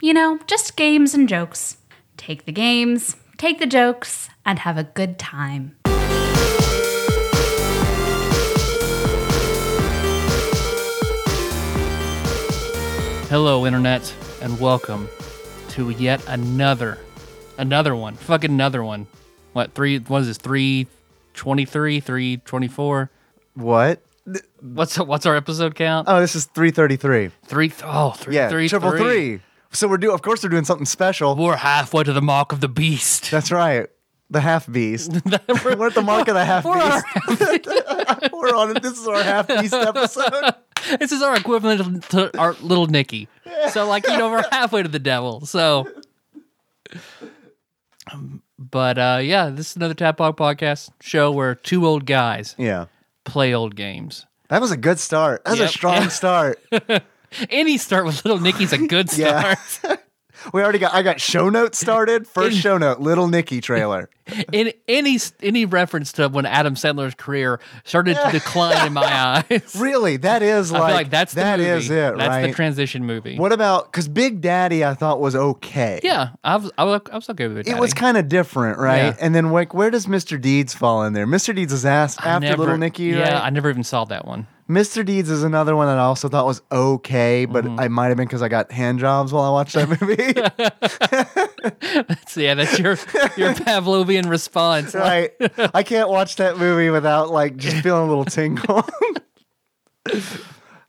You know, just games and jokes. Take the games, take the jokes, and have a good time. Hello, Internet, and welcome to yet another one. Fucking another one. What is this, 323, 324? What? What's our episode count? Oh, this is 333. 333. Triple three. So we're doing something special. We're halfway to the mark of the beast. That's right. The half beast. We're at the mark of the half beast. We're on it. This is our half beast episode. This is our equivalent to our little Nikki. So we're halfway to the devil. So this is another Tadpog podcast show where two old guys play old games. That was a good start. That was a strong start. Any start with Little Nikki's a good start. Yeah. I got show notes started. First show note, Little Nikki trailer. In any reference to when Adam Sandler's career started to decline in my eyes. Really? That is like, I feel like that's the movie. That's right? The transition movie. What about, because Big Daddy I thought was okay. Yeah, I was okay with Big Daddy. It was kind of different, right? Yeah. And then where does Mr. Deeds fall in there? Mr. Deeds is after Little Nikki, right? Yeah, I never even saw that one. Mr. Deeds is another one that I also thought was okay, but it might have been because I got hand jobs while I watched that movie. That's your Pavlovian response. Right. I can't watch that movie without just feeling a little tingle.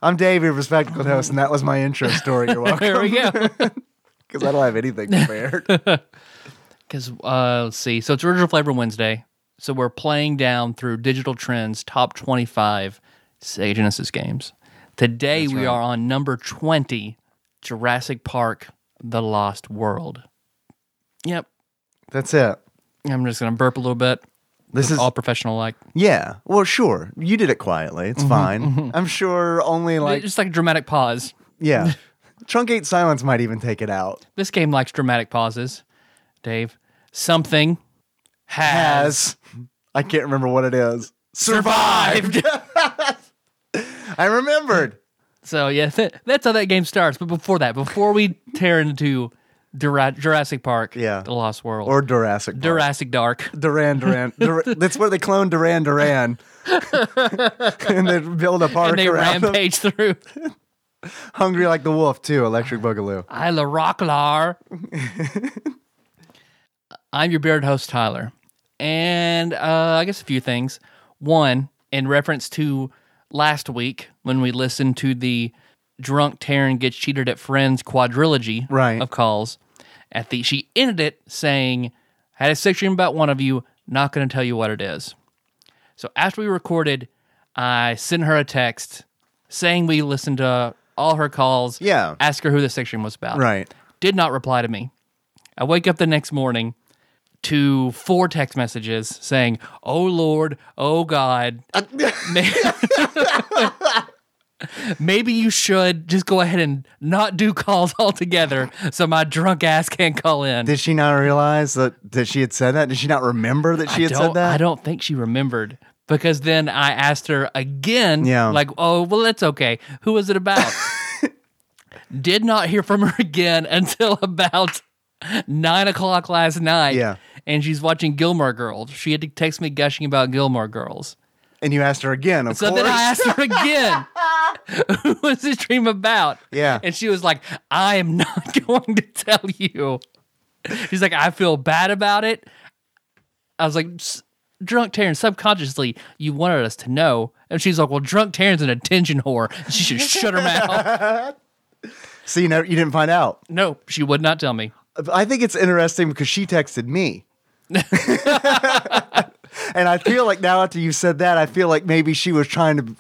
I'm Dave, your Bespectacled host, and that was my intro story. You're welcome. There we go. Because I don't have anything prepared. Because, let's see. So it's Original Flavor Wednesday. So we're playing down through Digital Trends Top 25 Sega Genesis games. Today we are on number 20, Jurassic Park, The Lost World. Yep. That's it. I'm just going to burp a little bit. This is all professional-like. Yeah. Well, sure. You did it quietly. It's fine. Mm-hmm. I'm sure only just a dramatic pause. Yeah. Truncate silence might even take it out. This game likes dramatic pauses, Dave. Something has. I can't remember what it is. Survived! I remembered. So that's how that game starts. But before we tear into Jurassic Park, The Lost World, or Jurassic Dark, that's where they clone Duran, and they build a park and they rampage through. Hungry like the wolf too, Electric Boogaloo. I la rock lar. I'm your beard host Tyler, and I guess a few things. One, in reference to last week, when we listened to the Drunk Taryn Gets Cheated at Friends quadrilogy of calls, she ended it saying, "Had a sick dream about one of you, not going to tell you what it is." So after we recorded, I sent her a text saying we listened to all her calls, asked her who the sick dream was about. Right. Did not reply to me. I wake up the next morning to 4 text messages saying, "Oh Lord, oh God, maybe you should just go ahead and not do calls altogether so my drunk ass can't call in." Did she not realize that she had said that? Did she not remember that she had said that? I don't think she remembered, because then I asked her again, "Oh, well, that's okay. Who was it about?" Did not hear from her again until about 9:00 last night, and she's watching Gilmore Girls. She had to text me gushing about Gilmore Girls. And you asked her again, of course. So then I asked her again, "Who was this dream about?" Yeah. And she was like, "I am not going to tell you." She's like, "I feel bad about it." I was like, "Drunk Taryn, subconsciously, you wanted us to know." And she's like, "Well, Drunk Taryn's an attention whore. She should shut her mouth." So you didn't find out? No, she would not tell me. I think it's interesting because she texted me. And I feel like now after you said that, I feel like maybe she was trying to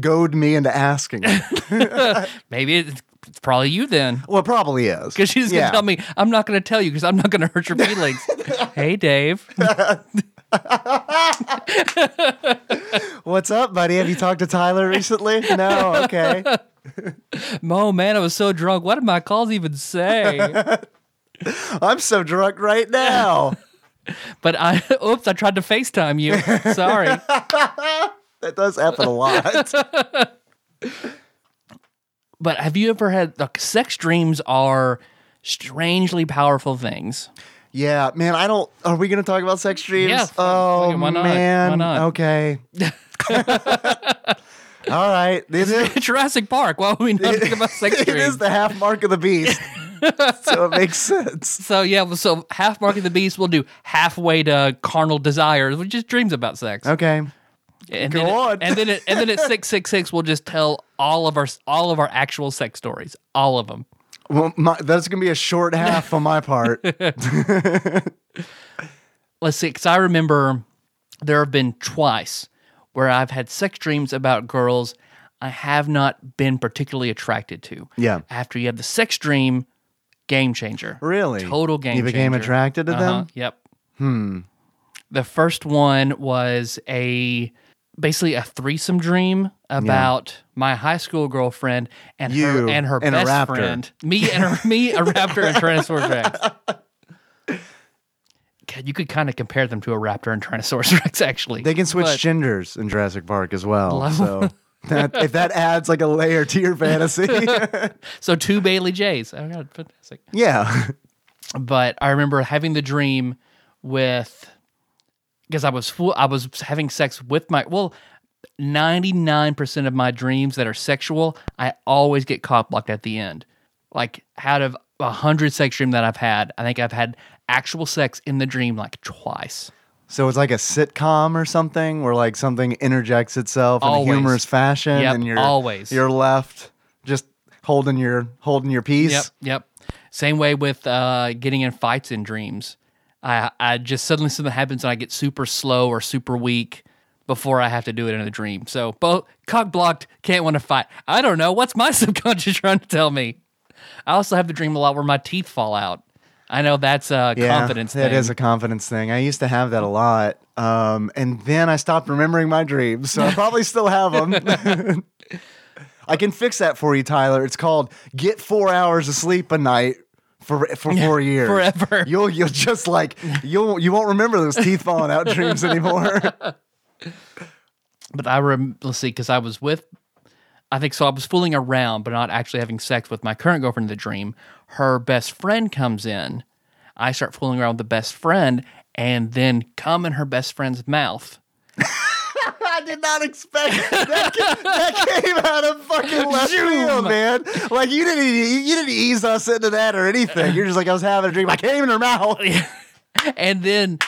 goad me into asking. Maybe it's it's probably you then. Well, it probably is. Because she's going to tell me, I'm not going to tell you because I'm not going to hurt your feelings. Hey, Dave. What's up, buddy? Have you talked to Tyler recently? No, okay. Oh, man, I was so drunk. What did my calls even say? I'm so drunk right now. But I tried to FaceTime you. Sorry. That does happen a lot. But have you ever had, like, sex dreams are strangely powerful things. Yeah, man, I don't, are we going to talk about sex dreams? Yeah. Oh, why not? Man. Why not? Okay. All right. It's Jurassic Park. Why would we not think about sex dreams? It is the half mark of the beast. So it makes sense. So, yeah, so half mark of the beast will do halfway to carnal desires, which is dreams about sex. Okay. And go then on. And then at 666, we'll just tell all of our actual sex stories, all of them. Well, that's gonna be a short half on my part. Let's see, because I remember there have been twice where I've had sex dreams about girls I have not been particularly attracted to. Yeah. After you have the sex dream, game changer. Really? Total game changer. You became attracted to them? Yep. The first one was basically a threesome dream about my high school girlfriend and her best friend. Me, a raptor, and Tyrannosaurus Rex. God, you could kind of compare them to a raptor and Tyrannosaurus Rex, actually. They can switch genders in Jurassic Park as well. So if that adds like a layer to your fantasy. So 2 Bailey Jays. Oh, God, fantastic. Yeah. But I remember having the dream with... Because I was having sex with 99% of my dreams that are sexual, I always get cock blocked at the end. Like, out of 100 sex dreams that I've had, I think I've had actual sex in the dream like twice. So it's like a sitcom or something, where like something interjects itself in a humorous fashion, and you're left just holding your peace. Yep. Same way with getting in fights in dreams. I just suddenly something happens and I get super slow or super weak before I have to do it in a dream. So both cock blocked, can't want to fight. I don't know. What's my subconscious trying to tell me? I also have the dream a lot where my teeth fall out. I know that's a confidence thing. It is a confidence thing. I used to have that a lot. And then I stopped remembering my dreams. So I probably still have them. I can fix that for you, Tyler. It's called get 4 hours of sleep a night. For 4 years. Forever. You'll just like, you won't remember those teeth falling out dreams anymore. But let's see, because I was fooling around, but not actually having sex with my current girlfriend in the dream. Her best friend comes in. I start fooling around with the best friend and then come in her best friend's mouth. I did not expect that came out of fucking left field, man. Like, you didn't ease us into that or anything. You're just like, I was having a dream. I came in her mouth. And then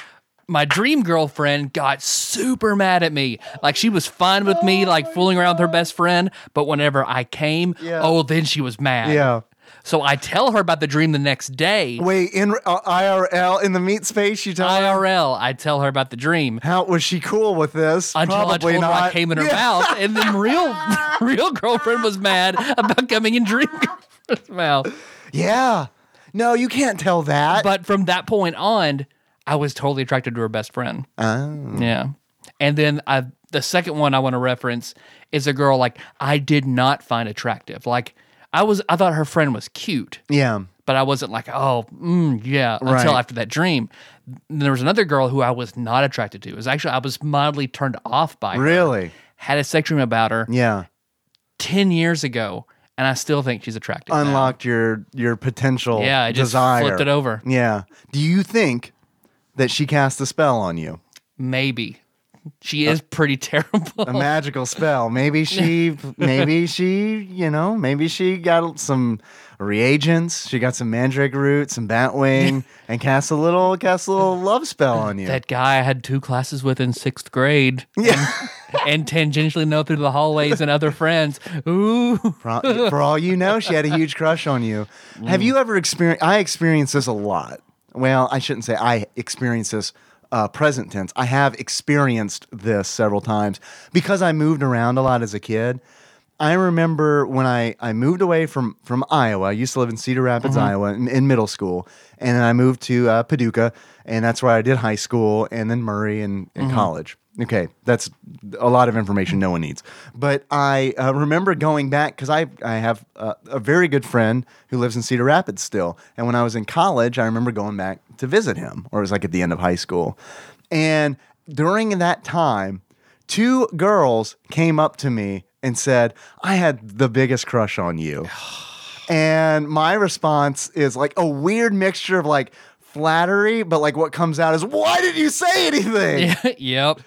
my dream girlfriend got super mad at me. Like, she was fine with me, like, fooling around with her best friend. But whenever I came, then she was mad. Yeah. So I tell her about the dream the next day. Wait, in IRL, in the meat space, you tell IRL, I tell her about the dream. How was she cool with this? Until probably I told her I came in her mouth, and then real girlfriend was mad about coming in dream girlfriend's mouth. Yeah. No, you can't tell that. But from that point on, I was totally attracted to her best friend. Oh. Yeah. And then the second one I want to reference is a girl, like, I did not find attractive. Like, I thought her friend was cute. Yeah. But I wasn't like, until after that dream. There was another girl who I was not attracted to. It was actually, I was mildly turned off by her. Really? Had a sex dream about her. Yeah. 10 years ago, and I still think she's attractive. Unlocked now. your potential I just desire. Flipped it over. Yeah. Do you think that she cast a spell on you? Maybe. She is pretty terrible. A magical spell. Maybe she got some reagents. She got some mandrake root, some batwing, and cast a little love spell on you. That guy I had 2 classes with in 6th grade. Yeah. And tangentially know through the hallways and other friends. Ooh. For all you know, she had a huge crush on you. Mm. Have you ever experienced, I experienced this a lot. Well, I shouldn't say I experienced this. Present tense. I have experienced this several times because I moved around a lot as a kid. I remember when I moved away from Iowa. I used to live in Cedar Rapids, Iowa, in middle school. And then I moved to Paducah, and that's where I did high school, and then Murray and college. Okay, that's a lot of information no one needs. But I remember going back, because I have a very good friend who lives in Cedar Rapids still. And when I was in college, I remember going back to visit him, or it was like at the end of high school. And during that time, two girls came up to me and said, I had the biggest crush on you. And my response is like a weird mixture of like flattery, but like what comes out is, why did you say anything? Yep.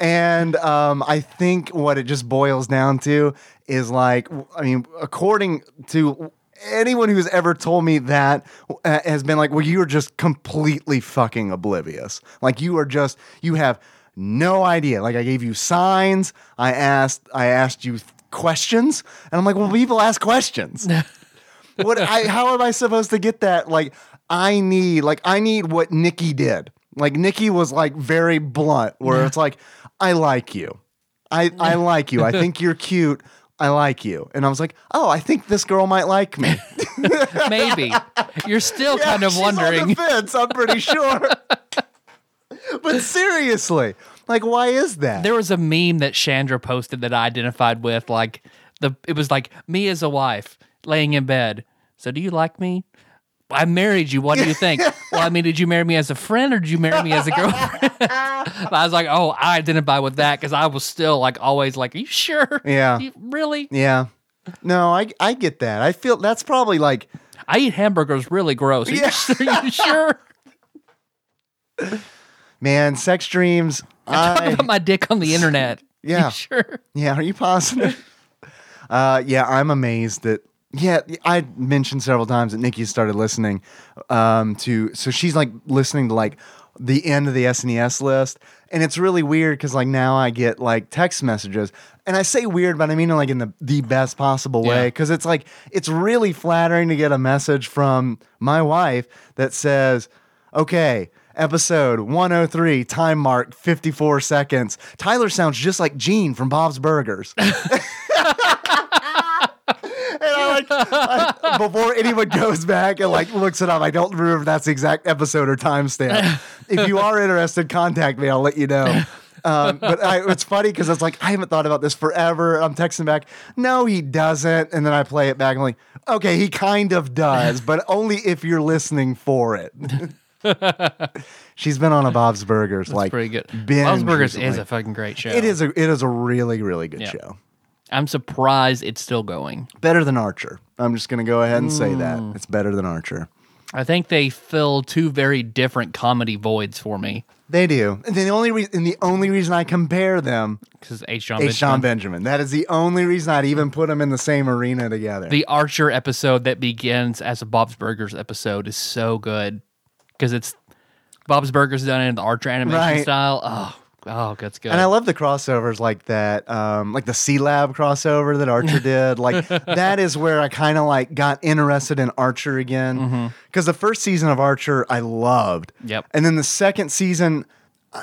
And I think what it just boils down to is like, I mean, according to anyone who's ever told me that has been like, well, you are just completely fucking oblivious. Like you are just, you have no idea. Like I gave you signs. I asked you questions, and I'm like, well, people ask questions. How am I supposed to get that? Like I need what Nikki did. Like Nikki was like very blunt, where it's like, I like you. I like you. I think you're cute. I like you. And I was like, oh, I think this girl might like me. Maybe. You're still kind of wondering. On the fence, I'm pretty sure. But seriously, like, why is that? There was a meme that Chandra posted that I identified with. Like, it was like, me as a wife laying in bed. So, do you like me? I married you. What do you think? Well, I mean, did you marry me as a friend or did you marry me as a girlfriend? But I was like, oh, I identify with that because I was still like always like, are you sure? Yeah. You, really? Yeah. No, I get that. I feel that's probably like. I eat hamburgers really gross. Are you sure? Man, sex dreams. I talk about my dick on the internet. Yeah. You sure? Yeah. Are you positive? Yeah, I'm amazed that. Yeah, I mentioned several times that Nikki started listening to. So she's like listening to like the end of the SNES list. And it's really weird because like now I get like text messages. And I say weird, but I mean like in the best possible way. Because it's like, it's really flattering to get a message from my wife that says, okay, episode 103, time mark 54 seconds. Tyler sounds just like Gene from Bob's Burgers. And I before anyone goes back and like looks it up, I don't remember if that's the exact episode or timestamp. If you are interested, contact me. I'll let you know. But it's funny because it's like, I haven't thought about this forever. I'm texting back, no, he doesn't. And then I play it back. I'm like, okay, he kind of does, but only if you're listening for it. She's been on a Bob's Burgers. That's like pretty good. Bob's Burgers recently. Is a fucking great show. It is a really, really good show. I'm surprised it's still going. Better than Archer. I'm just going to go ahead and say that. It's better than Archer. I think they fill two very different comedy voids for me. They do. And the only reason I compare them is H. John Benjamin. That is the only reason I'd even put them in the same arena together. The Archer episode that begins as a Bob's Burgers episode is so good because it's Bob's Burgers done in the Archer animation style. Oh, that's good. And I love the crossovers like that, like the C-Lab crossover that Archer did. Like that is where I kind of like got interested in Archer again because the first season of Archer I loved. Yep. And then the second season,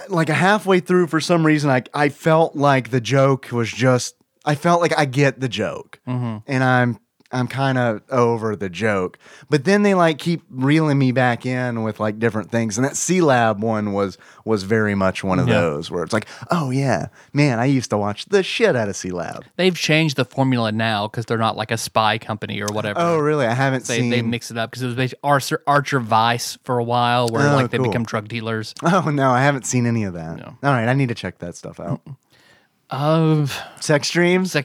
like halfway through, for some reason, I felt like the joke was just. I felt like I get the joke, and I'm kind of over the joke. But then they like keep reeling me back in with like different things. And that C-Lab one was very much one of those where it's like, oh yeah, man, I used to watch the shit out of C-Lab. They've changed the formula now because they're not like a spy company or whatever. Oh really? I haven't seen. They mix it up because it was basically Archer Vice for a while where like they become drug dealers. Oh no, I haven't seen any of that. No. All right, I need to check that stuff out. Sex dreams.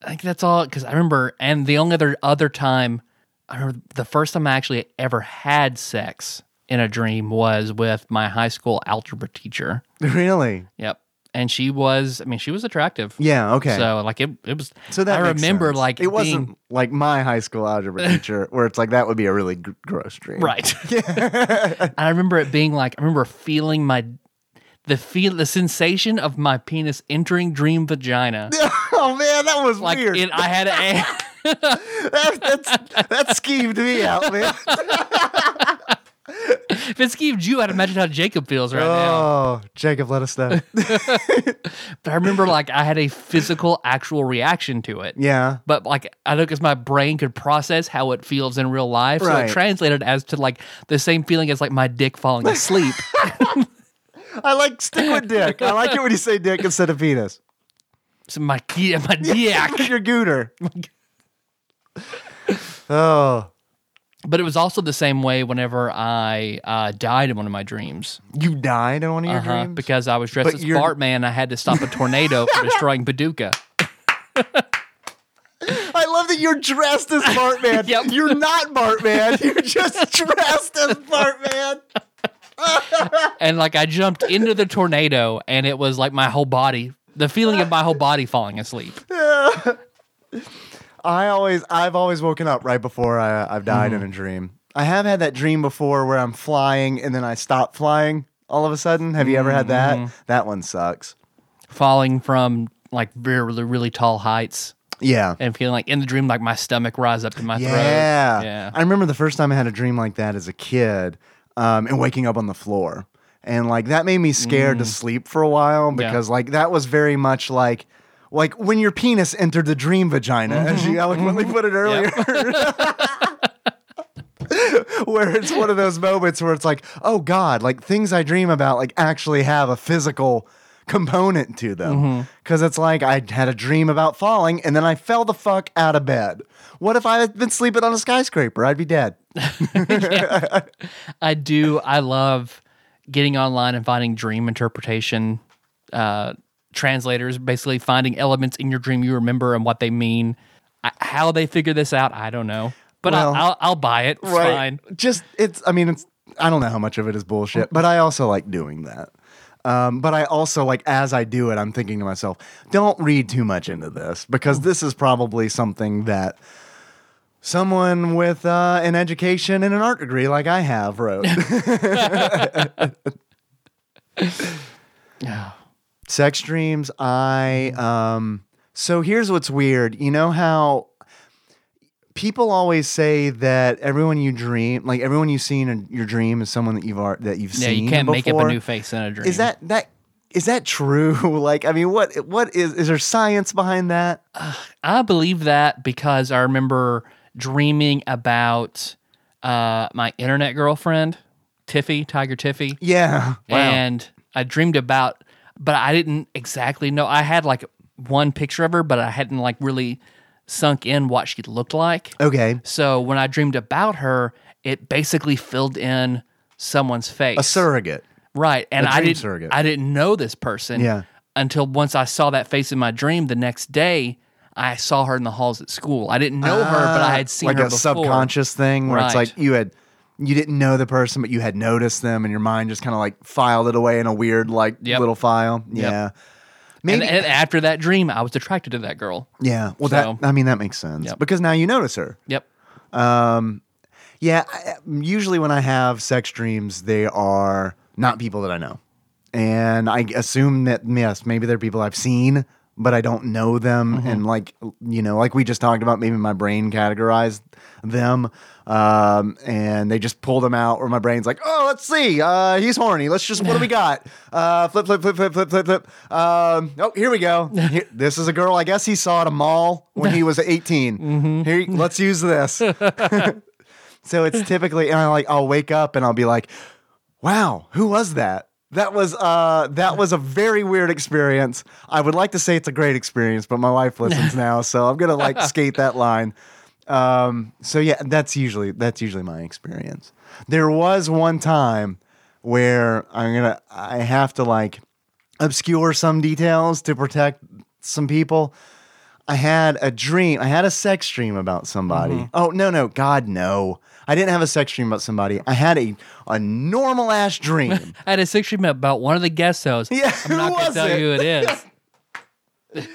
I think that's all, because I remember, and the only other time, I remember the first time I actually ever had sex in a dream was with my high school algebra teacher. Really? Yep. And she was attractive. Yeah, okay. So, like, it was, so that I remember, sense. Like, it wasn't being, like my high school algebra teacher, where it's like, that would be a really gross dream. Right. I remember it being like, I remember feeling the sensation of my penis entering dream vagina. Oh man, that was like weird. I had a that schemed me out, man. If it's Steve Jew, I'd imagine how Jacob feels right now. Oh, Jacob, let us know. But I remember, like, I had a physical, actual reaction to it. Yeah. But, like, I know because my brain could process how it feels in real life. Right. So it translated as to, like, the same feeling as, like, my dick falling asleep. I like stick with dick. I like it when you say dick instead of penis. So my dick. Your gooter. Oh. But it was also the same way whenever I died in one of my dreams. You died in one of your dreams? Because I was dressed as Bartman and I had to stop a tornado from destroying Paducah. I love that you're dressed as Bartman. Yep. You're not Bartman. You're just dressed as Bartman. And like I jumped into the tornado and it was like my whole body, the feeling of my whole body falling asleep. Yeah. I've always woken up right before I've died in a dream. I have had that dream before where I'm flying and then I stop flying all of a sudden. Have you ever had that? That one sucks. Falling from like really, really tall heights. Yeah. And feeling like in the dream, like my stomach rise up to my throat. Yeah. I remember the first time I had a dream like that as a kid and waking up on the floor. And like that made me scared to sleep for a while because like that was very much like, when your penis entered the dream vagina, as you eloquently put it earlier. Yep. Where it's one of those moments where it's like, oh God, like things I dream about like actually have a physical component to them. Because it's like I had a dream about falling and then I fell the fuck out of bed. What if I had been sleeping on a skyscraper? I'd be dead. Yeah. I love getting online and finding dream interpretation translators, basically finding elements in your dream you remember and what they mean. How they figure this out, I don't know. But I'll buy it. It's fine. I don't know how much of it is bullshit, but I also like doing that. But I also like, as I do it, I'm thinking to myself, don't read too much into this because this is probably something that someone with an education and an art degree like I have wrote. Yeah. Sex dreams, so here's what's weird. You know how people always say that everyone you see in your dream is someone that you've seen before? Yeah, you can't make up a new face in a dream. Is that true? Like, I mean, what is there science behind that? I believe that because I remember dreaming about my internet girlfriend, Tiffy, Tiger Tiffy. Yeah. Wow. And I dreamed about... But I didn't exactly know. I had like one picture of her, but I hadn't like really sunk in what she looked like. Okay. So when I dreamed about her, it basically filled in someone's face. A surrogate. Right. And I didn't know this person until once I saw that face in my dream the next day. I saw her in the halls at school. I didn't know her, but I had seen her before. Like a subconscious thing where it's like you didn't know the person, but you had noticed them, and your mind just kind of like filed it away in a weird little file. Yeah. Yep. Maybe. And after that dream, I was attracted to that girl. Yeah. Well, that makes sense because now you notice her. Yep. Yeah. Usually when I have sex dreams, they are not people that I know. And I assume that, yes, maybe they're people I've seen, but I don't know them. And like, you know, like we just talked about, maybe my brain categorized them. And they just pull them out or my brain's like, oh, let's see. He's horny. Let's just, what do we got? Flip. Oh, here we go. This is a girl. I guess he saw at a mall when he was 18. Here, let's use this. So it's typically, and I'll wake up and I'll be like, wow, who was that? That was a very weird experience. I would like to say it's a great experience, but my wife listens now. So I'm going to like skate that line. So yeah, that's usually my experience. There was one time where I have to like obscure some details to protect some people. I had a sex dream about somebody. Oh no, God, no. I didn't have a sex dream about somebody. I had a normal ass dream. I had a sex dream about one of the guest hosts. Yeah, I'm not going to tell you who it is.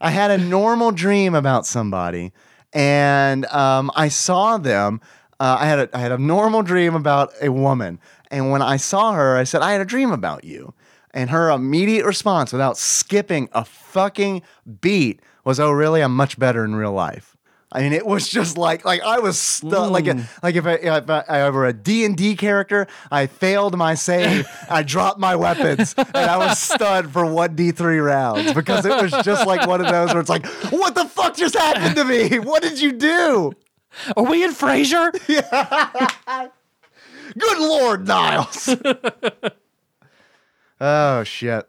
I had a normal dream about somebody. And I saw them. I had a normal dream about a woman. And when I saw her, I said, I had a dream about you. And her immediate response, without skipping a fucking beat, was, oh, really? I'm much better in real life. I mean, it was just like I was stuck. Like if I were a D&D character, I failed my save, I dropped my weapons, and I was stunned for 1d3 rounds because it was just like one of those where it's like, what the fuck just happened to me? What did you do? Are we in Frasier? Yeah. Good Lord, Niles. Oh, shit.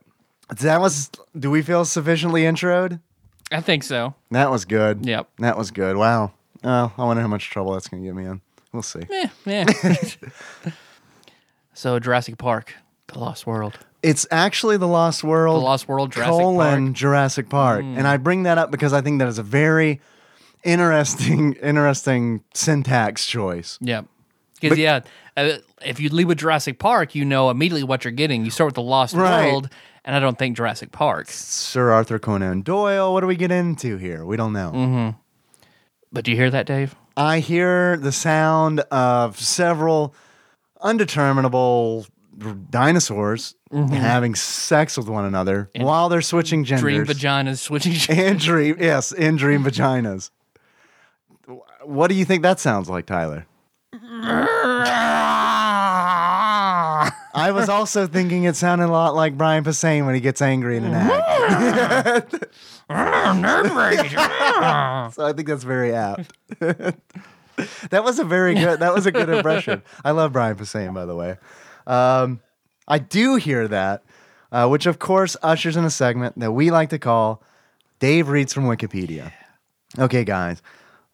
Do we feel sufficiently introed? I think so. That was good. Yep. That was good. Wow. Oh, I wonder how much trouble that's going to get me in. We'll see. Yeah. So Jurassic Park, The Lost World. It's actually The Lost World. The Lost World, Jurassic Park. Mm. And I bring that up because I think that is a very interesting syntax choice. Yep. Because, if you leave with Jurassic Park, you know immediately what you're getting. You start with The Lost World. And I don't think Jurassic Park. Sir Arthur Conan Doyle, what do we get into here? We don't know. Mm-hmm. But do you hear that, Dave? I hear the sound of several undeterminable dinosaurs having sex with one another and while they're switching genders. Dream vaginas. What do you think that sounds like, Tyler? I was also thinking it sounded a lot like Brian Posehn when he gets angry in an act. So I think that's very apt. That was a good impression. I love Brian Posehn, by the way. I do hear that, which of course ushers in a segment that we like to call Dave Reads from Wikipedia. Okay, guys.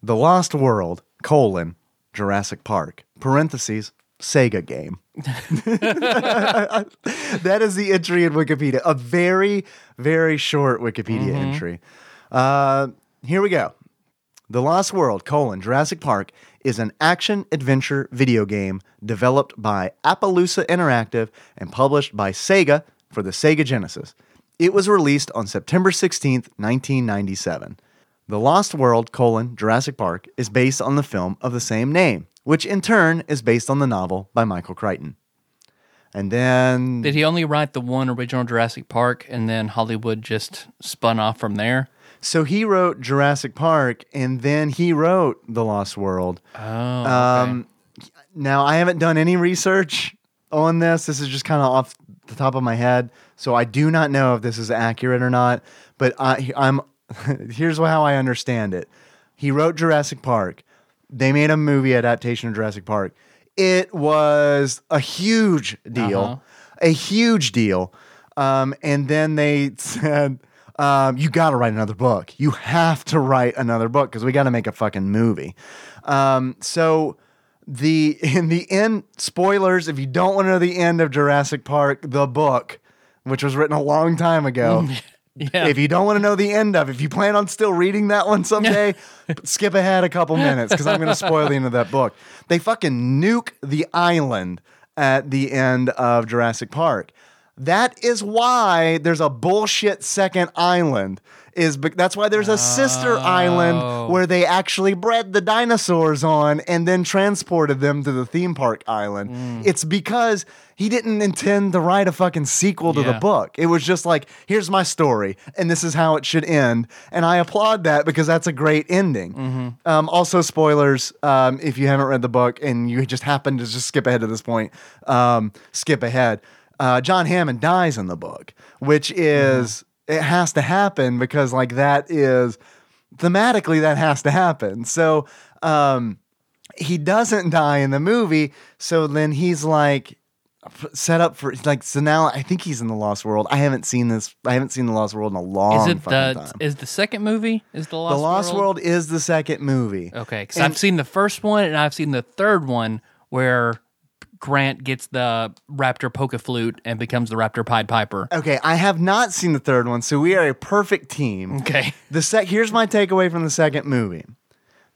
The Lost World, Jurassic Park, Sega game. That is the entry in Wikipedia. A very, very short Wikipedia entry. Here we go. The Lost World, Jurassic Park is an action-adventure video game developed by Appaloosa Interactive and published by Sega for the Sega Genesis. It was released on September 16th, 1997. The Lost World, Jurassic Park is based on the film of the same name, which in turn is based on the novel by Michael Crichton. And then... Did he only write the one original Jurassic Park and then Hollywood just spun off from there? So he wrote Jurassic Park and then he wrote The Lost World. Oh, okay. Now, I haven't done any research on this. This is just kind of off the top of my head. So I do not know if this is accurate or not. But here's how I understand it. He wrote Jurassic Park. They made a movie adaptation of Jurassic Park. It was a huge deal. A huge deal. And then they said, you got to write another book. You have to write another book because we got to make a fucking movie. In the end, spoilers, if you don't want to know the end of Jurassic Park, the book, which was written a long time ago, yeah. If you don't want to know the end of, if you plan on still reading that one someday, skip ahead a couple minutes because I'm going to spoil the end of that book. They fucking nuke the island at the end of Jurassic Park. That is why there's a bullshit second island. That's why there's a sister island where they actually bred the dinosaurs on and then transported them to the theme park island. It's because he didn't intend to write a fucking sequel to the book. It was just like, here's my story, and this is how it should end. And I applaud that because that's a great ending. Also, spoilers, if you haven't read the book and you just happen to just skip ahead to this point, skip ahead. John Hammond dies in the book, which is... It has to happen because, like, that is thematically that has to happen. So he doesn't die in the movie. So then he's like set up for like. So now I think he's in The Lost World. I haven't seen The Lost World in a long time. Is the second movie? Is The Lost World? The Lost World is the second movie. Okay, because I've seen the first one and I've seen the third one where Grant gets the raptor polka flute and becomes the raptor Pied Piper. Okay, I have not seen the third one, so we are a perfect team. Okay. Here's my takeaway from the second movie.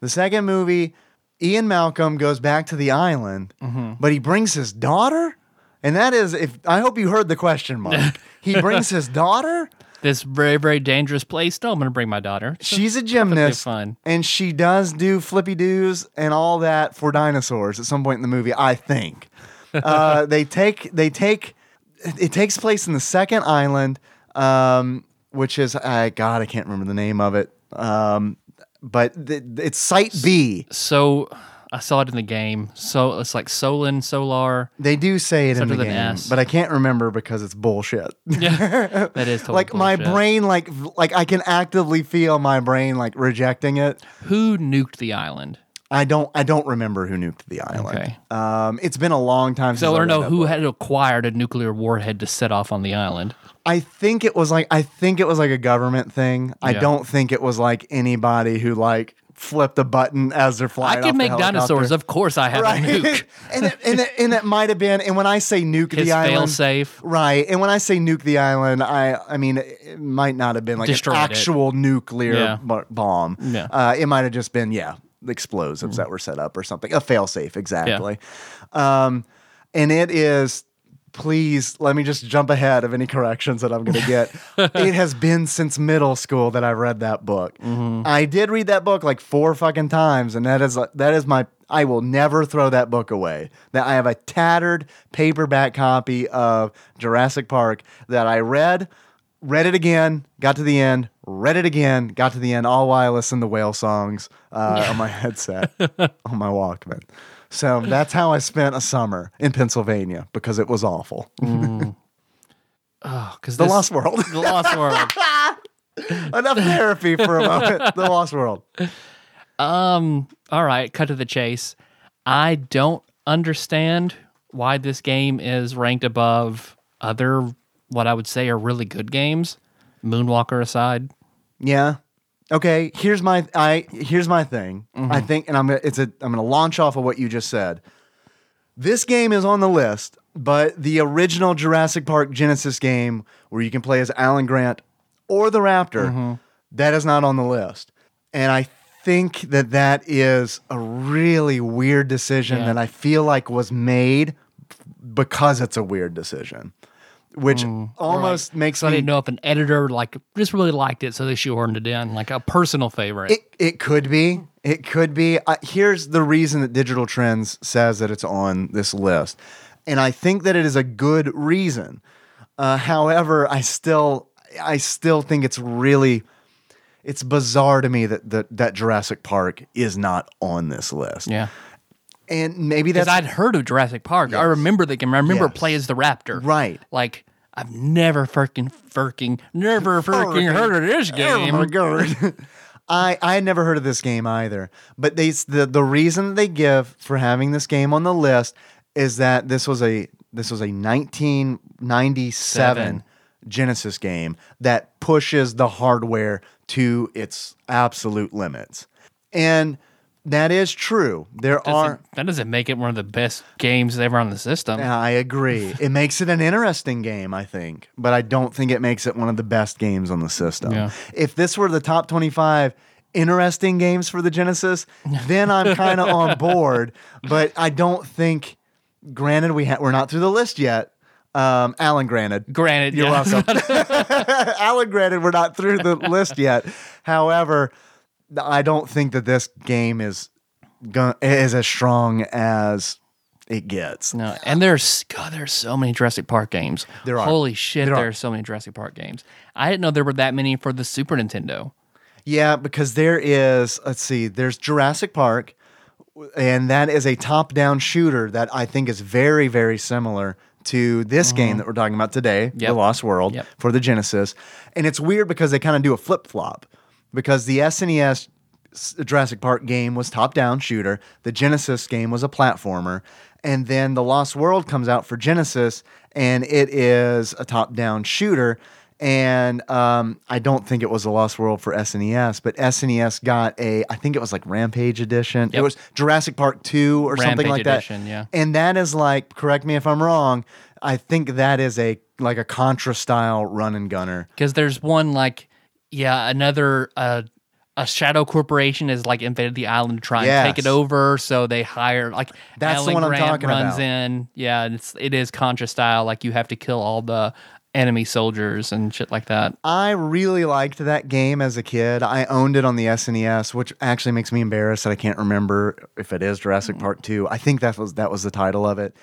The second movie, Ian Malcolm goes back to the island, but he brings his daughter? And that is, I hope you heard the question mark. He brings his daughter? This very, very dangerous place. No, I'm going to bring my daughter. She's a gymnast, fun. And she does do flippy-doos and all that for dinosaurs at some point in the movie, I think. It takes place in the second island, which is, I can't remember the name of it. but it's Site B. So I saw it in the game. So it's like Solin, Solar. They do say it in the game, but I can't remember because it's bullshit. Yeah, that is totally like bullshit. My brain, like I can actively feel my brain like rejecting it. Who nuked the island? I don't remember who nuked the island. Okay. It's been a long time since I read that book. So I don't know who had acquired a nuclear warhead to set off on the island. I think it was like a government thing. Yeah. I don't think it was like anybody who like flipped a button as they're flying. I can make dinosaurs. Of course, I have a nuke. and it might have been. And when I say nuke the island, fail safe, right? And when I say nuke the island, I mean it might not have been like an actual nuclear bomb. Yeah. It might have just been explosives that were set up or something. A fail safe, exactly. Yeah. And it is. Please let me just jump ahead of any corrections that I'm going to get. It has been since middle school that I read that book. Mm-hmm. I did read that book like 4 fucking times, and that is my. I will never throw that book away. That I have a tattered paperback copy of Jurassic Park that I read it again, got to the end, read it again, got to the end, all while I listened to whale songs on my headset on my Walkman. So that's how I spent a summer in Pennsylvania because it was awful. Oh, the Lost World. The Lost World. Enough therapy for a moment. The Lost World. All right, cut to the chase. I don't understand why this game is ranked above other, what I would say are really good games, Moonwalker aside. Yeah. Okay, here's my thing. Mm-hmm. I think, and I'm gonna launch off of what you just said. This game is on the list, but the original Jurassic Park Genesis game, where you can play as Alan Grant or the Raptor, that is not on the list. And I think that is a really weird decision that I feel like was made because it's a weird decision. Which almost makes me... I didn't know if an editor just really liked it, so they shoehorned it in, like a personal favorite. It could be. It could be. Here's the reason that Digital Trends says that it's on this list. And I think that it is a good reason. However, I still think it's really... It's bizarre to me that Jurassic Park is not on this list. Yeah. And maybe that's because I'd heard of Jurassic Park. Yes. I remember the game. I remember play as the Raptor. Right. Like I've never freaking heard of this game. Oh my God. I had never heard of this game either. But the reason they give for having this game on the list is that this was a 1997 Genesis game that pushes the hardware to its absolute limits. And that is true. That doesn't make it one of the best games ever on the system. I agree. It makes it an interesting game, I think, but I don't think it makes it one of the best games on the system. Yeah. If this were the top 25 interesting games for the Genesis, then I'm kind of on board, but I don't think, granted, we're not through the list yet. Alan Granted. Granted, you're welcome. Alan Granted, we're not through the list yet. However, I don't think that this game is as strong as it gets. No, and there's so many Jurassic Park games. There are. Holy shit, there are so many Jurassic Park games. I didn't know there were that many for the Super Nintendo. Yeah, because there's Jurassic Park, and that is a top-down shooter that I think is very, very similar to this game that we're talking about today, The Lost World, for the Genesis. And it's weird because they kind of do a flip-flop. Because the SNES Jurassic Park game was top-down shooter, the Genesis game was a platformer, and then The Lost World comes out for Genesis, and it is a top-down shooter, and I don't think it was The Lost World for SNES, but SNES got I think it was like Rampage Edition. Yep. It was Jurassic Park 2 or something like that. Edition, yeah. And that is like, correct me if I'm wrong, I think that is a Contra-style run-and-gunner. Because there's one like... Yeah, another a shadow corporation has like invaded the island to try and take it over. So they hire like that's Alan the one Grant I'm talking runs about. In. Yeah, and it is Contra style. Like you have to kill all the enemy soldiers and shit like that. I really liked that game as a kid. I owned it on the SNES, which actually makes me embarrassed that I can't remember if it is Jurassic Park 2. I think that was the title of it.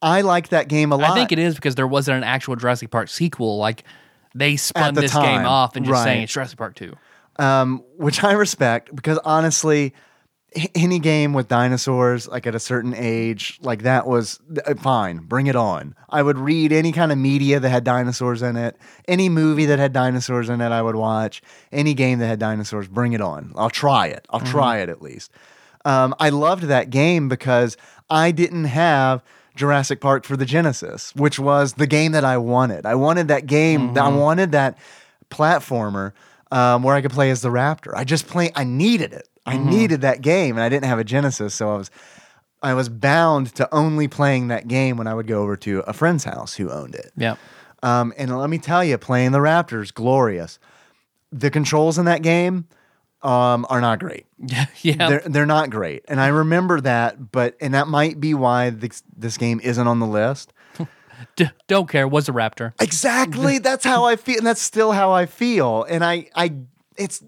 I liked that game a lot. I think it is because there wasn't an actual Jurassic Park sequel. Like. They spun this game off and just saying it's Jurassic Park 2. which I respect because honestly, any game with dinosaurs, like at a certain age, like that was fine. Bring it on. I would read any kind of media that had dinosaurs in it. Any movie that had dinosaurs in it, I would watch. Any game that had dinosaurs, bring it on. I'll try it. I'll try it at least. I loved that game because I didn't have Jurassic Park for the Genesis, which was the game that I wanted. I wanted that game. I wanted that platformer where I could play as the raptor. I needed it. I needed that game, and I didn't have a Genesis, so I was bound to only playing that game when I would go over to a friend's house who owned it. Yeah. And let me tell you, playing the Raptors, glorious. The controls in that game are not great. Yeah. They're not great, and I remember that, and that might be why this game isn't on the list. Don't care. Was a Raptor. Exactly. That's how I feel, and that's still how I feel, and it's...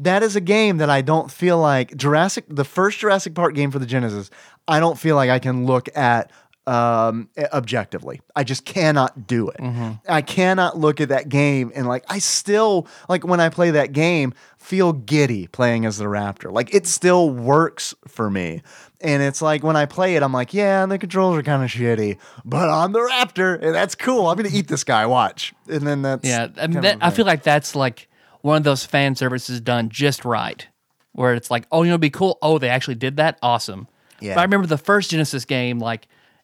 That is a game that I don't feel like the first Jurassic Park game for the Genesis, I don't feel like I can look at objectively. I just cannot do it. Mm-hmm. I cannot look at that game and I still, when I play that game, feel giddy playing as the raptor. It still works for me. And it's when I play it, I'm like, yeah, the controls are kind of shitty, but I'm the raptor, and that's cool. I'm going to eat this guy, watch. And then that's... Yeah, I mean, I feel like that's one of those fan services done just right, where it's oh, it'd be cool. Oh, they actually did that? Awesome. Yeah. But I remember the first Genesis game,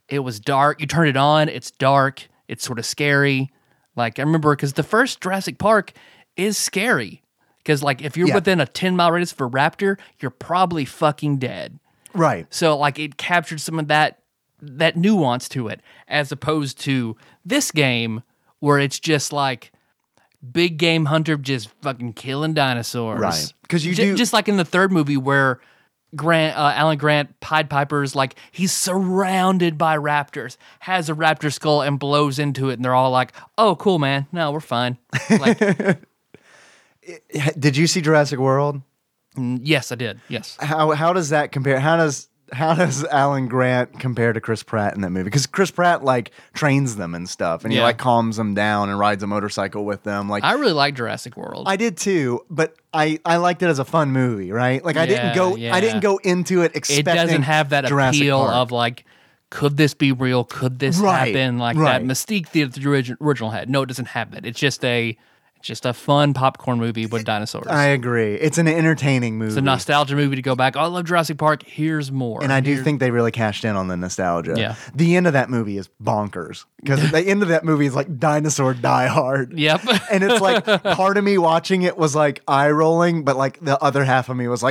it was dark. You turn it on, it's dark. It's sort of scary. I remember, because the first Jurassic Park is scary. Because, if you're within a 10-mile radius of a raptor, you're probably fucking dead. Right. So, it captured some of that nuance to it, as opposed to this game, where it's just, big game hunter just fucking killing dinosaurs. Right. Because you do... Just like in the third movie where Alan Grant, Pied Piper's he's surrounded by raptors, has a raptor skull and blows into it, and they're all oh, cool, man. No, we're fine. Did you see Jurassic World? Yes, I did. Yes. How does that compare? How does Alan Grant compare to Chris Pratt in that movie? Because Chris Pratt trains them and stuff, and he calms them down and rides a motorcycle with them. I really liked Jurassic World. I did too, but I liked it as a fun movie, right? I didn't go into it expecting. It doesn't have that Jurassic appeal Park. Of could this be real? Could this happen? That mystique the original had. No, it doesn't have that. It's just a. Just a fun popcorn movie with dinosaurs. I agree. It's an entertaining movie. It's a nostalgia movie to go back. Oh, I love Jurassic Park. Here's more. And I do think they really cashed in on the nostalgia. Yeah. The end of that movie is bonkers. Because the end of that movie is dinosaur Die Hard. Yep. And it's part of me watching it was eye rolling, but the other half of me was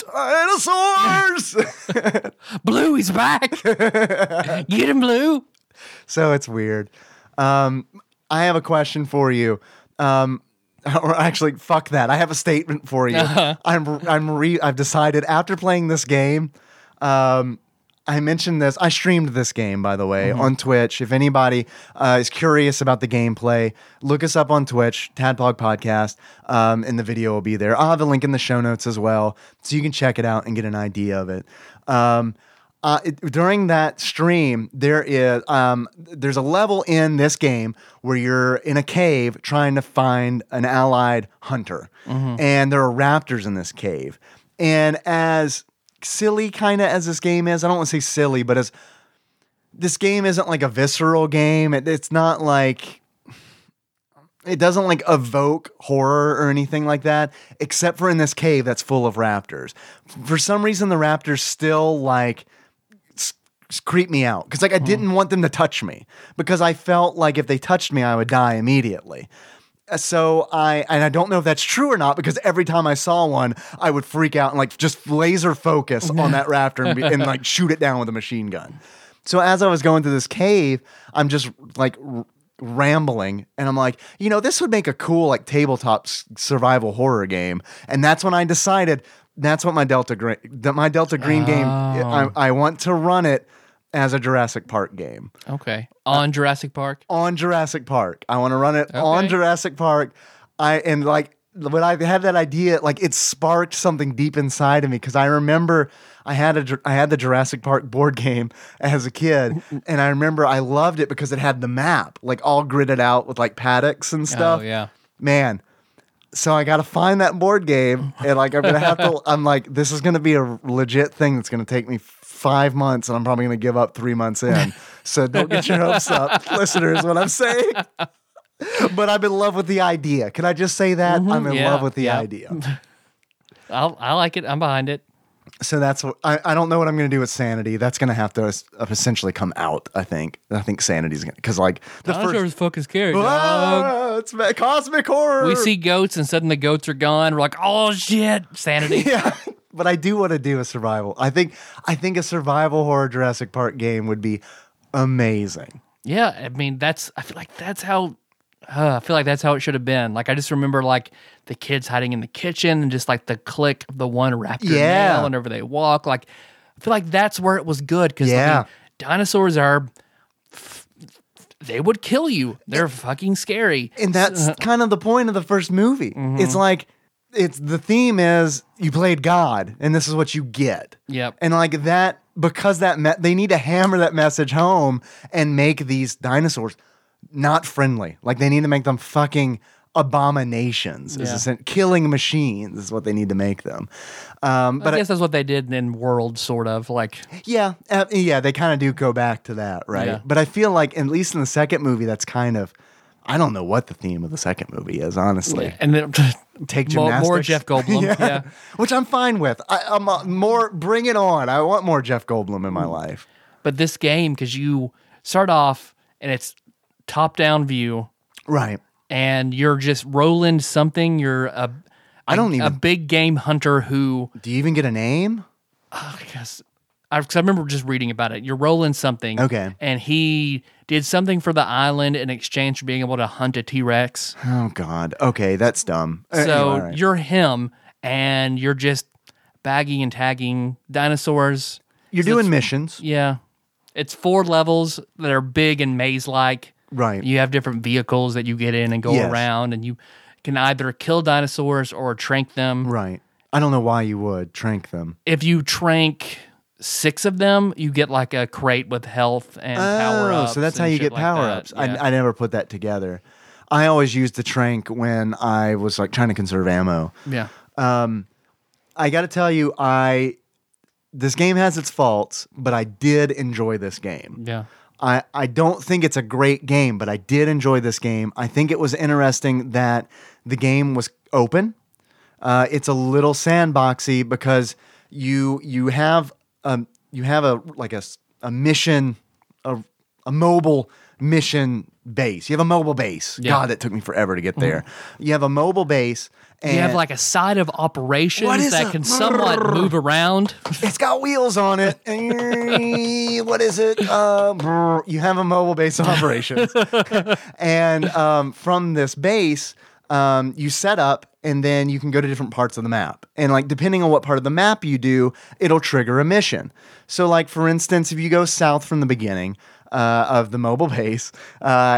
dinosaurs! Blue, he's back! Get him, Blue! So it's weird. I have a question for you. Or actually, fuck that. I have a statement for you. Uh-huh. I've decided after playing this game. I mentioned this. I streamed this game, by the way, on Twitch. If anybody is curious about the gameplay, look us up on Twitch, Tadpog Podcast, and the video will be there. I'll have a link in the show notes as well, so you can check it out and get an idea of it. During that stream, there's a level in this game where you're in a cave trying to find an allied hunter, and there are raptors in this cave. And as silly kind of as this game is, I don't want to say silly, but as this game isn't a visceral game, it's not it doesn't evoke horror or anything like that, except for in this cave that's full of raptors. For some reason, the raptors still creep me out because I didn't want them to touch me because I felt like if they touched me I would die immediately. So I don't know if that's true or not because every time I saw one I would freak out and just laser focus on that raptor and shoot it down with a machine gun. So as I was going through this cave, I'm just rambling and I'm this would make a cool tabletop survival horror game, and that's when I decided that's what my Delta Green game I want to run it. As a Jurassic Park game. Okay. On Jurassic Park? On Jurassic Park. I want to run it on Jurassic Park. When I had that idea, it sparked something deep inside of me because I remember I had the Jurassic Park board game as a kid, and I remember I loved it because it had the map, all gridded out with paddocks and stuff. Oh, yeah. Man, So I got to find that board game, and like I'm gonna have to. I'm like, this is gonna be a legit thing that's gonna take me 5 months, and I'm probably gonna give up 3 months in. So don't get your hopes up, listeners. What I'm saying. But I'm in love with the idea. Can I just say that? Mm-hmm. I'm in love with the idea. I like it. I'm behind it. So that's what I don't know what I'm going to do with Sanity. That's going to have to essentially come out, I think. I think Sanity's going to, because like the first focus carry. Oh, it's cosmic horror. We see goats and suddenly the goats are gone. We're like, oh shit, Sanity. Yeah. But I do want to do a survival. I think a survival horror Jurassic Park game would be amazing. Yeah, I mean I feel like that's how it should have been. Like I just remember like the kids hiding in the kitchen and just like the click of the one raptor nail whenever they walk. Like I feel like that's where it was good because I mean, dinosaurs they would kill you. They're fucking scary, and that's kind of the point of the first movie. Mm-hmm. It's like the theme is you played God, and this is what you get. Yep, and like that because that they need to hammer that message home and make these dinosaurs not friendly. Like they need to make them fucking abominations. Killing machines is what they need to make them. But I guess that's what they did in World, sort of. Like they kind of do go back to that, right? Yeah. But I feel like at least in the second movie, that's kind of, I don't know what the theme of the second movie is, honestly. Yeah. And then take gymnastics. More Jeff Goldblum. Yeah. Which I'm fine with. I'm bring it on. I want more Jeff Goldblum in my life. But this game, because you start off and it's top-down view, right? And you're just rolling something. You're a big game hunter who. Do you even get a name? I guess because I remember just reading about it. You're rolling something, okay? And he did something for the island in exchange for being able to hunt a T-Rex. Oh God! Okay, that's dumb. So you're him, and you're just bagging and tagging dinosaurs. You're doing missions. Yeah, it's 4 levels that are big and maze-like. Right. You have different vehicles that you get in and go around, and you can either kill dinosaurs or trank them. Right. I don't know why you would trank them. If you trank 6 of them, you get like a crate with health and power-ups. So that's how you get like power-ups. Yeah. I never put that together. I always used the trank when I was like trying to conserve ammo. Yeah. I got to tell you, this game has its faults, but I did enjoy this game. Yeah. I don't think it's a great game, but I did enjoy this game. I think it was interesting that the game was open. It's a little sandboxy because you have a mission, a mobile mission base. You have a mobile base. Yeah. God, that took me forever to get there. Mm-hmm. You have a mobile base. And you have like a side of operations that can somewhat move around. It's got wheels on it. What is it? You have a mobile base of operations. And from this base, you set up, and then you can go to different parts of the map. And like depending on what part of the map you do, it'll trigger a mission. So like for instance, if you go south from the beginning, of the mobile base,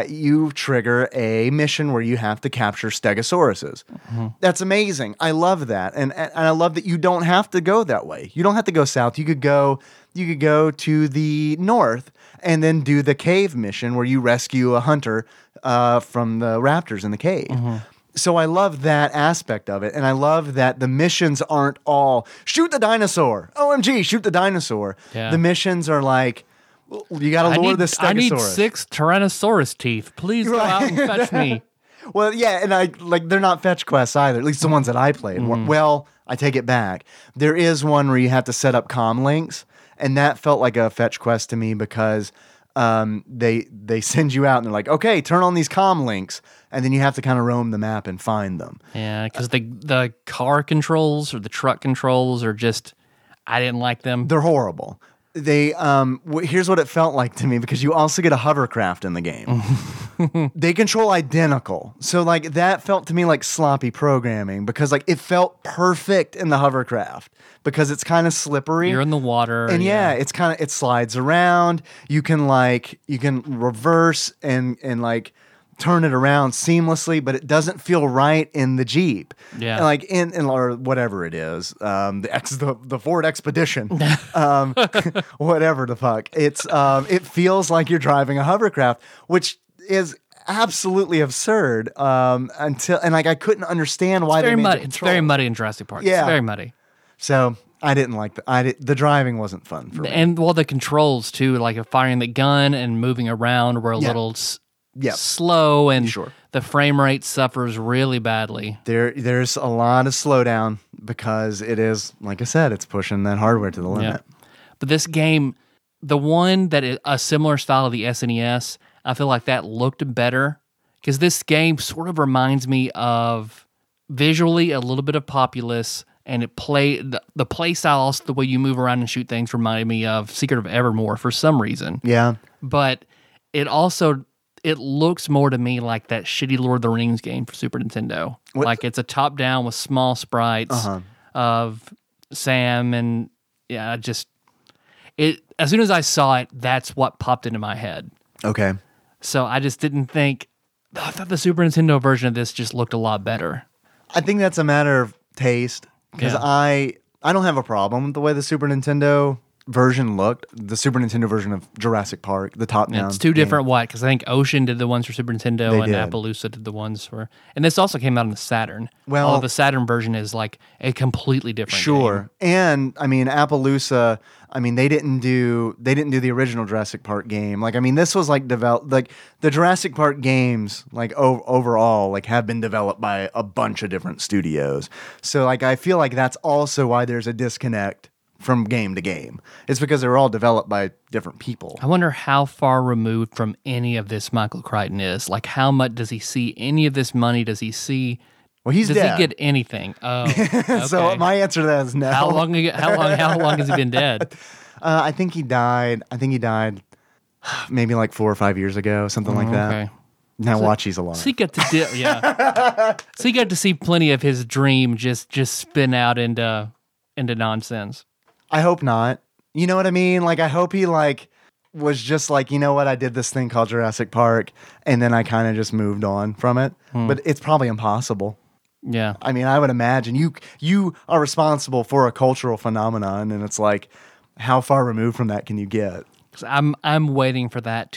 you trigger a mission where you have to capture stegosauruses. Mm-hmm. That's amazing. I love that, and I love that you don't have to go that way. You don't have to go south. You could go to the north and then do the cave mission where you rescue a hunter from the raptors in the cave. Mm-hmm. So I love that aspect of it, and I love that the missions aren't all shoot the dinosaur. OMG, shoot the dinosaur. Yeah. The missions are like, you got to lure this stegosaurus. I need 6 Tyrannosaurus teeth. Please go out and fetch me. Well, yeah, and I like they're not fetch quests either, at least the ones that I played. Mm-hmm. Well, I take it back. There is one where you have to set up comm links, and that felt like a fetch quest to me because they send you out and they're like, okay, turn on these comm links, and then you have to kind of roam the map and find them. Yeah, because the car controls or the truck controls are just, I didn't like them. They're horrible. They here's what it felt like to me, because you also get a hovercraft in the game. They control identical. So like that felt to me like sloppy programming, because like it felt perfect in the hovercraft because it's kind of slippery. You're in the water. And it's kind of, it slides around. You can reverse and like turn it around seamlessly, but it doesn't feel right in the Jeep. Yeah. And like in or whatever it is, the Ford Expedition, whatever the fuck. It's it feels like you're driving a hovercraft, which is absolutely absurd. Until I couldn't understand why they made the control. It's very muddy in Jurassic Park. Yeah. It's very muddy. So I didn't like the driving wasn't fun for me. And well, the controls too, like firing the gun and moving around were a little slow, and the frame rate suffers really badly. There's a lot of slowdown because it is, like I said, it's pushing that hardware to the limit. Yeah. But this game, the one that is a similar style of the SNES, I feel like that looked better because this game sort of reminds me of visually a little bit of Populous, and it the play style, also the way you move around and shoot things, reminded me of Secret of Evermore for some reason. Yeah, but it also. It looks more to me like that shitty Lord of the Rings game for Super Nintendo. What? Like it's a top-down with small sprites of Sam, and as soon as I saw it, that's what popped into my head. Okay. So I just didn't think... I thought the Super Nintendo version of this just looked a lot better. I think that's a matter of taste, because I don't have a problem with the way the Super Nintendo... version looked, the Super Nintendo version of Jurassic Park, the top down. It's two different because I think Ocean did the ones for Super Nintendo Appaloosa did the ones for, and this also came out on the Saturn. Well, although the Saturn version is like a completely different game. And I mean Appaloosa, they didn't do the original Jurassic Park game. Like I mean this was like the Jurassic Park games like overall like have been developed by a bunch of different studios. So like I feel like that's also why there's a disconnect from game to game. It's because they were all developed by different people. I wonder how far removed from any of this Michael Crichton is. Like, how much does he see? Any of this money does he see? Well, he's dead. Does he get anything? Oh, okay. So my answer to that is no. How long has he been dead? I think he died maybe like 4 or 5 years ago, something like that. Okay. Now watch, he's alive. So he got to so he got to see plenty of his dream just spin out into nonsense. I hope not. You know what I mean? Like, I hope he, like, was just like, you know what? I did this thing called Jurassic Park, and then I kind of just moved on from it. But it's probably impossible. Yeah. I mean, I would imagine you are responsible for a cultural phenomenon, and it's like, how far removed from that can you get? Because I'm waiting for that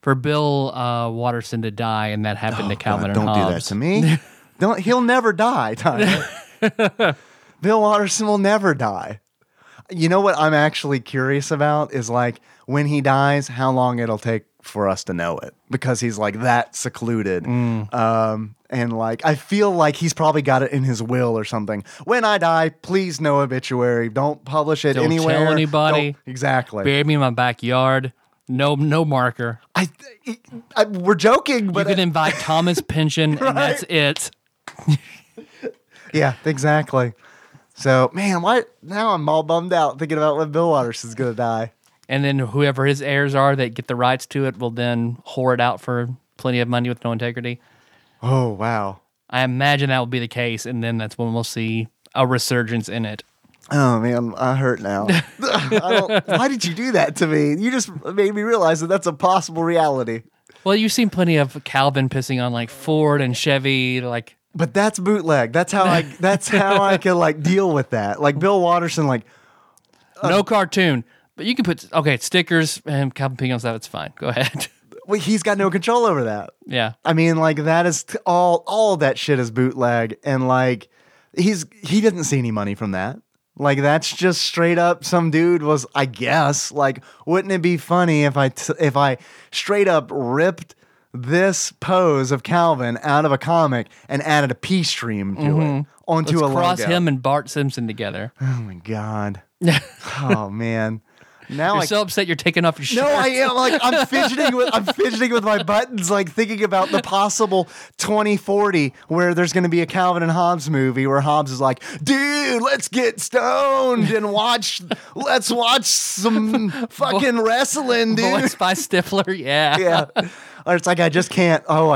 for Bill Watterson to die, and that happened to Calvin and Hobbes. Don't do that to me. He'll never die, Tyler. Bill Watterson will never die. You know what I'm actually curious about is like when he dies, how long it'll take for us to know it, because he's like that secluded. And like, I feel like he's probably got it in his will or something. When I die, please no obituary. Don't publish it anywhere. Don't tell anybody. Exactly. Bury me in my backyard. No marker. We're joking. But you can invite Thomas Pynchon and that's it. Yeah, exactly. So, man, now I'm all bummed out thinking about when Bill Watterson's going to die. And then whoever his heirs are that get the rights to it will then whore it out for plenty of money with no integrity. Oh, wow. I imagine that will be the case, and then that's when we'll see a resurgence in it. Oh, man, I hurt now. Why did you do that to me? You just made me realize that that's a possible reality. Well, you've seen plenty of Calvin pissing on, like, Ford and Chevy, like... But that's bootleg. That's how I can like deal with that. Like Bill Watterson, like no cartoon, but you can put stickers and Calvin Pink on stuff. It's fine. Go ahead. Well, he's got no control over that. Yeah, I mean, like that is all that shit is bootleg, and like he didn't see any money from that. Like that's just straight up some dude was, I guess. Like, wouldn't it be funny if I straight up ripped this pose of Calvin out of a comic and added a pea stream to it onto a logo. Let's cross him and Bart Simpson together. Oh my god! Oh man! Now you're so upset you're taking off your shirt. No, I am. Like I'm fidgeting with my buttons, like thinking about the possible 2040 where there's going to be a Calvin and Hobbes movie where Hobbes is like, dude, let's get stoned and let's watch some fucking wrestling, dude. Voiced by Stifler, yeah. Or it's like, I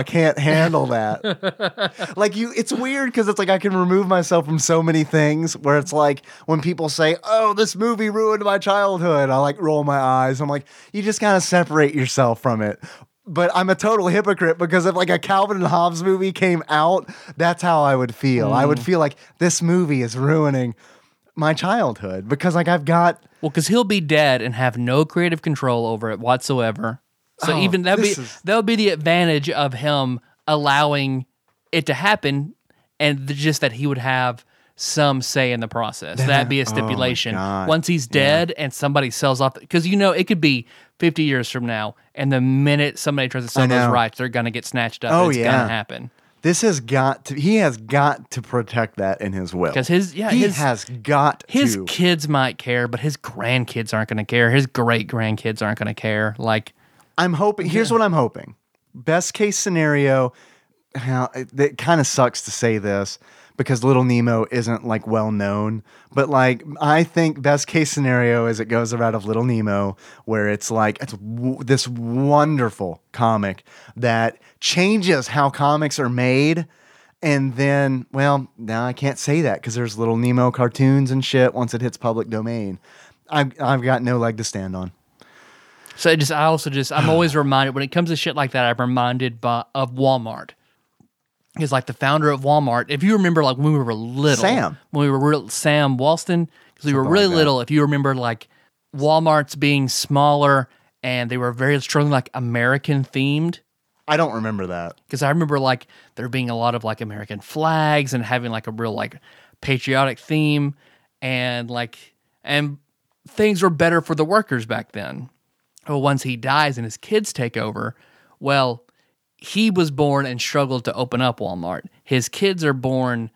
can't handle that. Like it's weird because it's like I can remove myself from so many things where it's like when people say, oh, this movie ruined my childhood, I like roll my eyes. I'm like, you just gotta separate yourself from it. But I'm a total hypocrite because if like a Calvin and Hobbes movie came out, that's how I would feel. I would feel like this movie is ruining my childhood because like I've got... Well, because he'll be dead and have no creative control over it whatsoever. So even that'll be the advantage of him allowing it to happen, and just that he would have some say in the process. That'd be a stipulation. Once he's dead and somebody sells off, because you know it could be 50 years from now, and the minute somebody tries to sell those rights, they're going to get snatched up. It's going to happen. This has got to. He has got to protect that in his will. Because his kids might care, but his grandkids aren't going to care. His great grandkids aren't going to care. Like, I'm hoping. Here's what I'm hoping. Best case scenario. It kind of sucks to say this because Little Nemo isn't like well known, but like I think best case scenario is it goes out of Little Nemo, where it's like it's this wonderful comic that changes how comics are made. And then, well, now I can't say that because there's Little Nemo cartoons and shit. Once it hits public domain, I've got no leg to stand on. So I'm always reminded when it comes to shit like that. I'm reminded of Walmart. Is like the founder of Walmart. If you remember, like when we were little, Sam Walston, because we were really little. If you remember, like Walmart's being smaller and they were very strongly like American themed. I don't remember that because I remember like there being a lot of like American flags and having like a real like patriotic theme and things were better for the workers back then. But once he dies and his kids take over, well. He was born and struggled to open up Walmart. His kids are born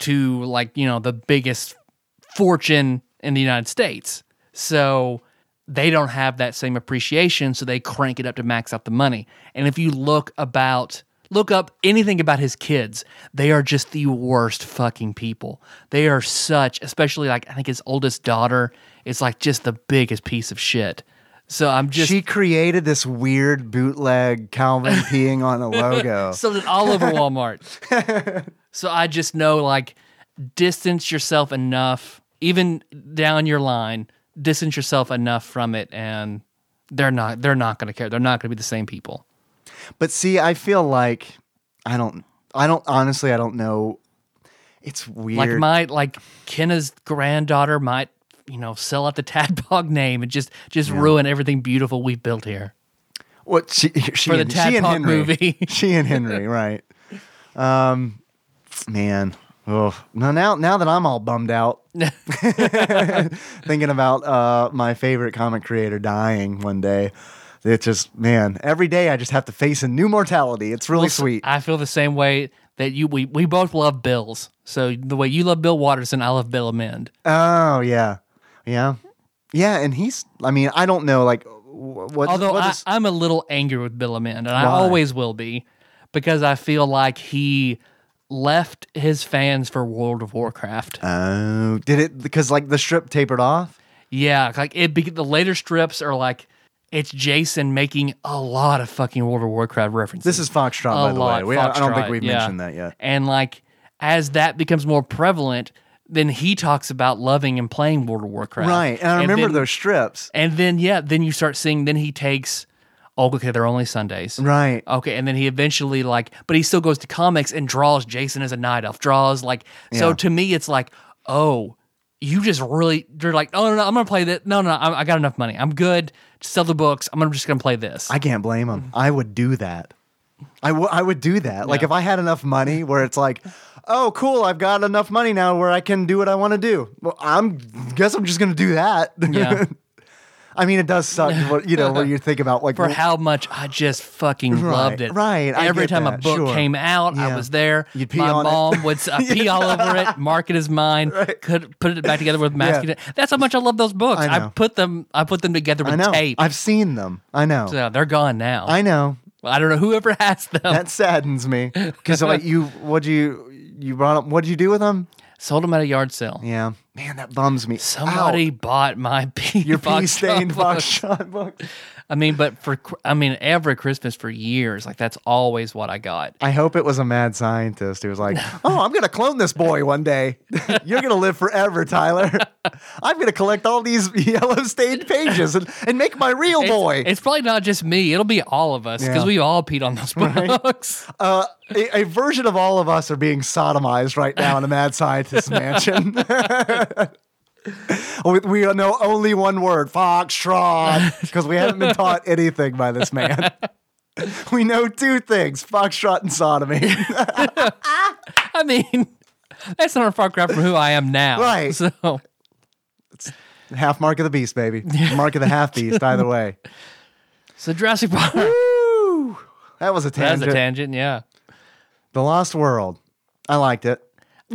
to, like, you know, the biggest fortune in the United States. So they don't have that same appreciation, so they crank it up to max out the money. And if you look up anything about his kids, they are just the worst fucking people. They are such, especially like, I think his oldest daughter is like just the biggest piece of shit. So she created this weird bootleg Calvin peeing on a logo. Something all over Walmart. So I just know, like, distance yourself enough, even down your line, distance yourself enough from it, and they're not going to care. They're not going to be the same people. But see, I feel like I don't know. It's weird. Like Kenna's granddaughter might. You know, sell out the Tadpog name and just ruin everything beautiful we've built here. What for the Tadpog movie? She and Henry, right? Man, oh, now that I'm all bummed out, thinking about my favorite comic creator dying one day. It's just, man, every day I just have to face a new mortality. It's really sweet. I feel the same way. That we both love Bills. So the way you love Bill Watterson, I love Bill Amend. Oh yeah. Yeah. Yeah, and I don't know, like what. Although I'm a little angry with Bill Amend, and I always will be, because I feel like he left his fans for World of Warcraft. Oh, did it? Because like the strip tapered off? Yeah, like the later strips are like it's Jason making a lot of fucking World of Warcraft references. This is Foxtrot, by the way. I don't think we've mentioned that yet. And like, as that becomes more prevalent, then he talks about loving and playing World of Warcraft. Right, and I remember those strips. And then you start seeing, then he takes, they're only Sundays. Right. Okay, and then he eventually but he still goes to comics and draws Jason as a night elf, so to me it's like, oh, you just really, you're like, oh, no, I'm going to play this. No, I got enough money. I'm good. Just sell the books. I'm just going to play this. I can't blame him. I would do that. I would do that. Yeah. Like, if I had enough money where it's like, oh, cool, I've got enough money now where I can do what I want to do. Well, I guess I'm just going to do that. Yeah. I mean, it does suck, you know, when you think about like for how much I just fucking loved it. Right. Every time a book came out, I was there. You'd pee on it. My mom would pee all over it, mark it as mine, could put it back together with masking it. That's how much I love those books. I put them together with tape. I've seen them. I know. So they're gone now. I know. I don't know whoever has them. That saddens me. Because like you brought up, what'd you do with them? Sold them at a yard sale. Yeah. Man, that bums me. Somebody bought my pee-stained Foxtrot book. I mean, every Christmas for years, like that's always what I got. I hope it was a mad scientist who was like, "Oh, I'm gonna clone this boy one day. You're gonna live forever, Tyler. I'm gonna collect all these yellow stained pages and make my real boy." It's probably not just me; it'll be all of us because we've all peed on those books. Right? A version of all of us are being sodomized right now in a mad scientist's mansion. We know only one word, Foxtrot, because we haven't been taught anything by this man. We know two things, Foxtrot and sodomy. I mean, that's not far cry from who I am now. Right. So it's half mark of the beast, baby. Mark of the half beast, either way. So Jurassic Park. Woo! That was a tangent. That was a tangent, yeah. The Lost World. I liked it.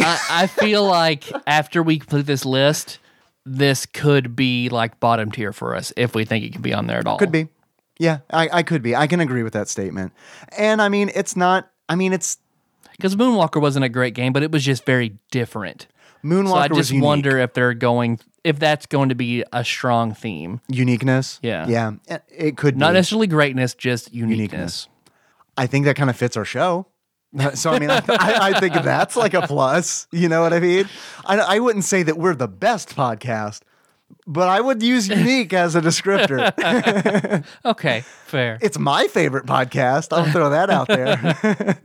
I feel like after we complete this list, this could be like bottom tier for us if we think it can be on there at all. Could be. Yeah, I could be. I can agree with that statement. And I mean, it's not, I mean, it's. Because Moonwalker wasn't a great game, but it was just very different. Moonwalker was unique. So I just wonder if they're going, if that's going to be a strong theme. Uniqueness? Yeah. Yeah, it could be. Not necessarily greatness, just uniqueness. I think that kind of fits our show. So, I mean, I think that's like a plus. You know what I mean? I wouldn't say that we're the best podcast, but I would use unique as a descriptor. Okay, fair. It's my favorite podcast. I'll throw that out there.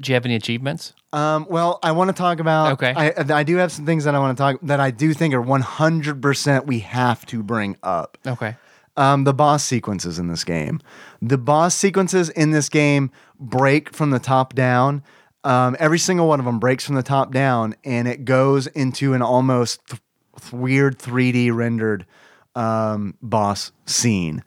Do you have any achievements? Well, I want to talk about... Okay. I do have some things that I want to talk... that I do think are 100% we have to bring up. Okay. The boss sequences in this game. The boss sequences in this game break from the top down. Every single one of them breaks from the top down, and it goes into an almost weird 3D rendered boss scene.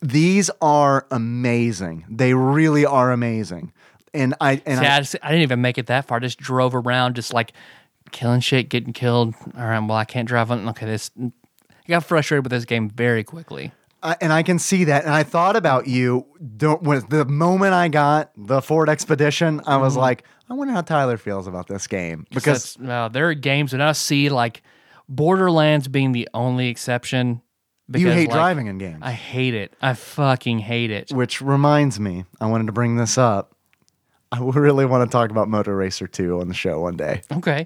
These are amazing. They really are amazing. And I didn't even make it that far. I just drove around, just like killing shit, getting killed. All right, well, I can't drive on. Okay, this. I got frustrated with this game very quickly. And I can see that. And I thought about you. The moment I got the Ford Expedition, I was like, I wonder how Tyler feels about this game. Because there are games that I see, like Borderlands being the only exception. Because, you hate driving in games. I hate it. I fucking hate it. Which reminds me, I wanted to bring this up. I really want to talk about Motor Racer 2 on the show one day. Okay,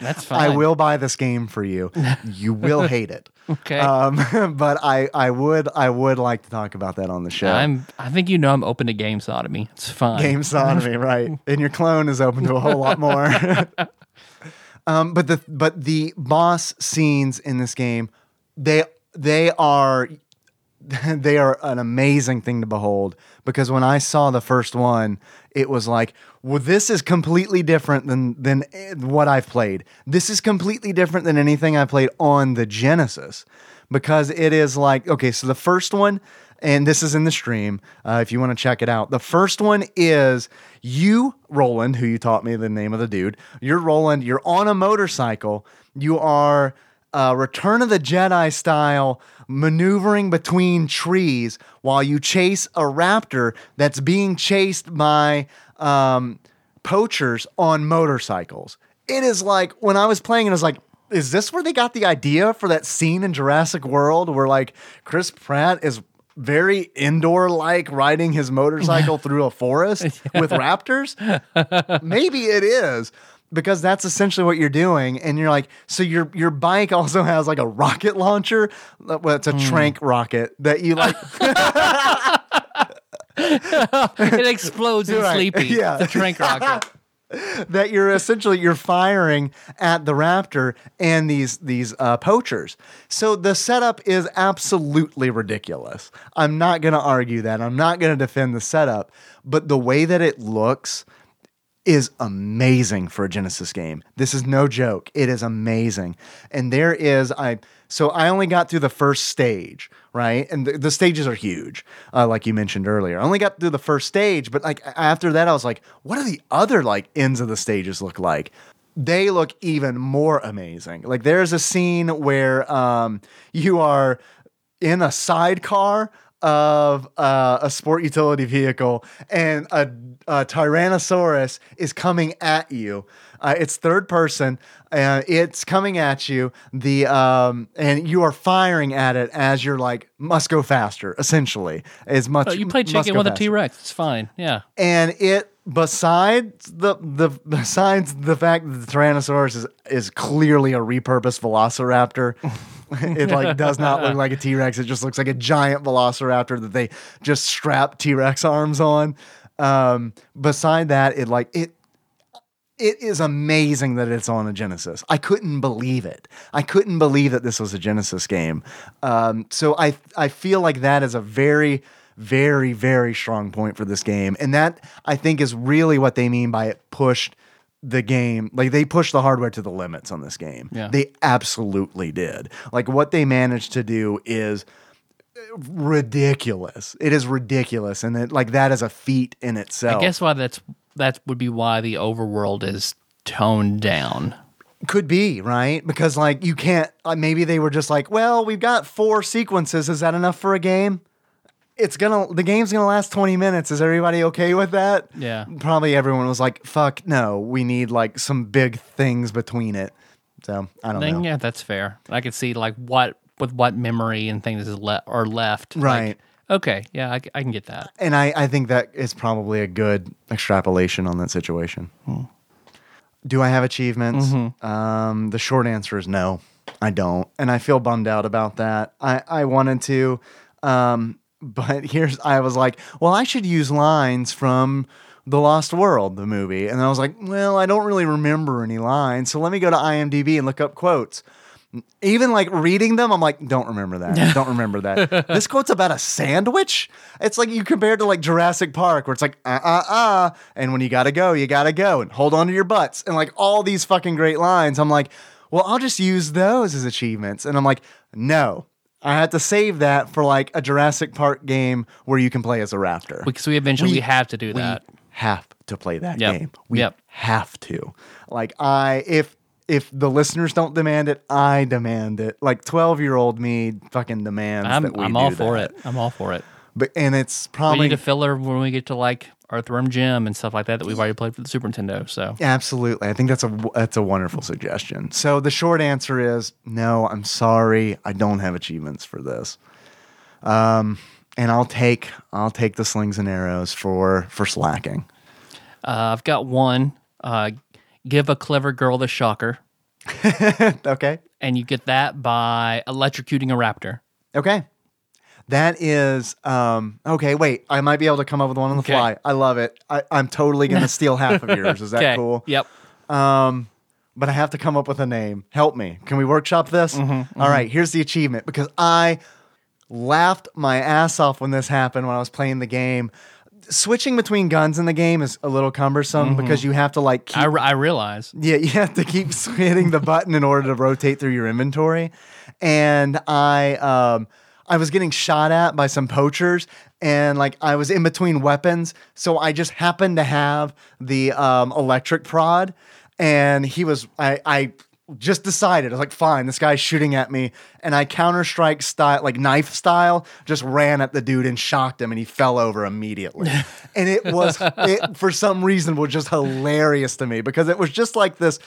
that's fine. I will buy this game for you. You will hate it. Okay, but I would like to talk about that on the show. I think I'm open to game sodomy. It's fine. Game sodomy, right? And your clone is open to a whole lot more. But the boss scenes in this game, they are an amazing thing to behold, because when I saw the first one, it was like, well, this is completely different than what I've played. This is completely different than anything I played on the Genesis, because it is like, okay, so the first one, and this is in the stream, if you want to check it out. The first one is you, Roland, who you taught me the name of the dude. You're Roland. You're on a motorcycle. You are... Return of the Jedi style, maneuvering between trees while you chase a raptor that's being chased by poachers on motorcycles. It is like, when I was playing it, I was like, is this where they got the idea for that scene in Jurassic World where like Chris Pratt is very indoor-like riding his motorcycle through a forest with raptors? Maybe it is. Because that's essentially what you're doing, and you're like, so your bike also has like a rocket launcher. Well, it's a tranq rocket that you like. It explodes in Sleepy. Yeah, the tranq rocket. That you're firing at the raptor and these poachers. So the setup is absolutely ridiculous. I'm not going to argue that. I'm not going to defend the setup, but the way that it looks is amazing for a Genesis game. This is no joke. It is amazing. And there is, I only got through the first stage, right? And the stages are huge, like you mentioned earlier. I only got through the first stage, but like after that, I was like, what do the other like ends of the stages look like? They look even more amazing. Like there's a scene where you are in a sidecar of a sport utility vehicle, and a Tyrannosaurus is coming at you. It's third person, and it's coming at you. And you are firing at it as you're like, must go faster, essentially. As much you play chicken with a T-Rex, it's fine. Yeah. And it, besides the fact that the Tyrannosaurus is clearly a repurposed Velociraptor. It like does not look like a T-Rex. It just looks like a giant Velociraptor that they just strap T-Rex arms on. Beside that, it like it It is amazing that it's on a Genesis. I couldn't believe it. I couldn't believe that this was a Genesis game. So I feel like that is a very, very, very strong point for this game. And that, I think, is really what they mean by it pushed the game. Like, they pushed the hardware to the limits on this game. Yeah. They absolutely did. Like, what they managed to do is ridiculous. It is ridiculous. And it, like, that is a feat in itself. I guess why that would be why the overworld is toned down. Could be, right? Because, like, you can't... maybe they were just like, well, we've got 4 sequences. Is that enough for a game? The game's gonna last 20 minutes. Is everybody okay with that? Yeah. Probably everyone was like, fuck, no. We need, like, some big things between it. So, I don't know. Yeah, that's fair. I could see, like, what memory and things are left. Right. Like, okay, yeah, I can get that. And I think that is probably a good extrapolation on that situation. Hmm. Do I have achievements? Mm-hmm. The short answer is no, I don't. And I feel bummed out about that. I wanted to, but I was like, well, I should use lines from The Lost World, the movie. And I was like, well, I don't really remember any lines, so let me go to IMDb and look up quotes. Even like reading them, I'm like, don't remember that. Don't remember that. This quote's about a sandwich. It's like you compare it to like Jurassic Park, where it's like, and when you gotta go, you gotta go, and hold on to your butts, and like all these fucking great lines. I'm like, well, I'll just use those as achievements. And I'm like, no, I had to save that for like a Jurassic Park game where you can play as a raptor. Because we eventually have to do that. We have to play that game. We have to. Like, If the listeners don't demand it, I demand it. Like 12-year-old me fucking demands that we do that. I'm all for it. But and it's probably we need a filler when we get to like Earthworm Jim and stuff like that we've already played for the Super Nintendo. So absolutely, I think that's a wonderful suggestion. So the short answer is no. I'm sorry, I don't have achievements for this. And I'll take the slings and arrows for slacking. I've got one. Give a clever girl the shocker. Okay. And you get that by electrocuting a raptor. Okay. That is, okay, wait. I might be able to come up with one on the fly. I love it. I'm totally going to steal half of yours. Is that cool? Yep. But I have to come up with a name. Help me. Can we workshop this? Mm-hmm, mm-hmm. All right, here's the achievement. Because I laughed my ass off when this happened when I was playing the game. Switching between guns in the game is a little cumbersome because you have to like keep... I realize. Yeah, you have to keep hitting the button in order to rotate through your inventory. And I was getting shot at by some poachers and like I was in between weapons. So I just happened to have the electric prod and he was... I just decided, I was like, fine, this guy's shooting at me. And I Counter-Strike style, like knife style, just ran at the dude and shocked him and he fell over immediately. And it was, for some reason, was just hilarious to me because it was just like this,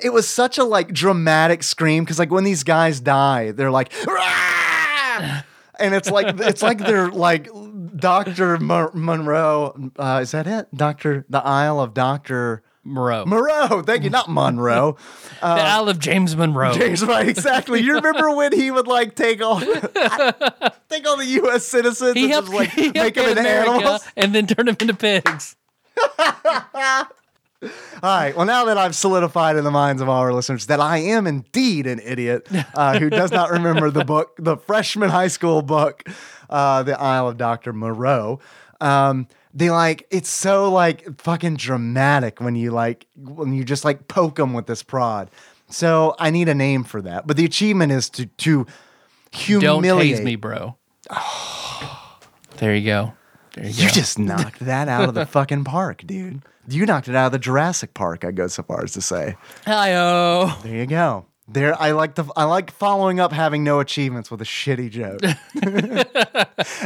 it was such a like dramatic scream. Cause like when these guys die, they're like, Rah! And it's like they're like Dr. Monroe. Is that it? The Isle of Dr. Moreau, thank you, not Monroe. The Isle of James Monroe. James, right, exactly. You remember when he would like take all the U.S. citizens and just like make them into animals and then turn them into pigs. All right, well, now that I've solidified in the minds of all our listeners that I am indeed an idiot who does not remember the book, the freshman high school book, The Isle of Dr. Moreau. They like, it's so like fucking dramatic when you just like poke them with this prod. So I need a name for that. But the achievement is to humiliate. Don't tase me, bro. Oh. There you go. You just knocked that out of the fucking park, dude. You knocked it out of the Jurassic Park, I go so far as to say. Hi-oh. There you go. There, I like following up having no achievements with a shitty joke,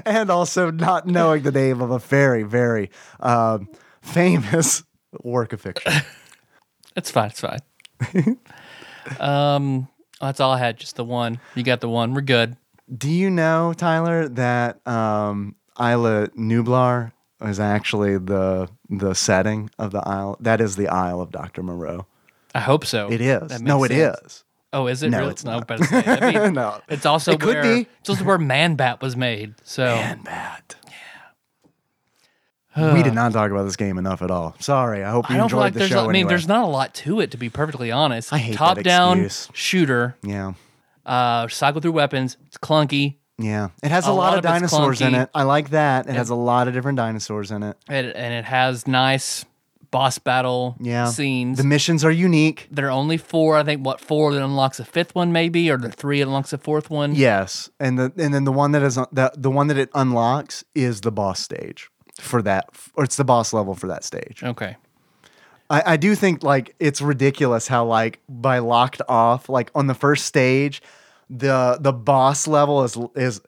and also not knowing the name of a very, very famous work of fiction. It's fine. It's fine. That's all I had. Just the one. You got the one. We're good. Do you know, Tyler, that Isla Nublar is actually the setting of the Isle? That is the Isle of Dr. Moreau. I hope so. It is. No, it is. Oh, is it? No, really? It's not. No, but no. It's also where Man Bat was made. So Man Bat. Yeah. We did not talk about this game enough at all. Sorry. I hope you enjoyed the show. I mean, there's not a lot to it, to be perfectly honest. I hate that excuse. Top-down shooter. Yeah. Cycle through weapons. It's clunky. Yeah. It has a lot of dinosaurs in it. I like that. It has a lot of different dinosaurs in it. And it has nice boss battle scenes. The missions are unique. There are only four. I think, four that unlocks a fifth one maybe, or the three unlocks a fourth one? Yes. And then the one that it unlocks is the boss stage. For that, or it's the boss level for that stage. Okay. I do think, like, it's ridiculous how, like, by locked off, like, on the first stage, the boss level is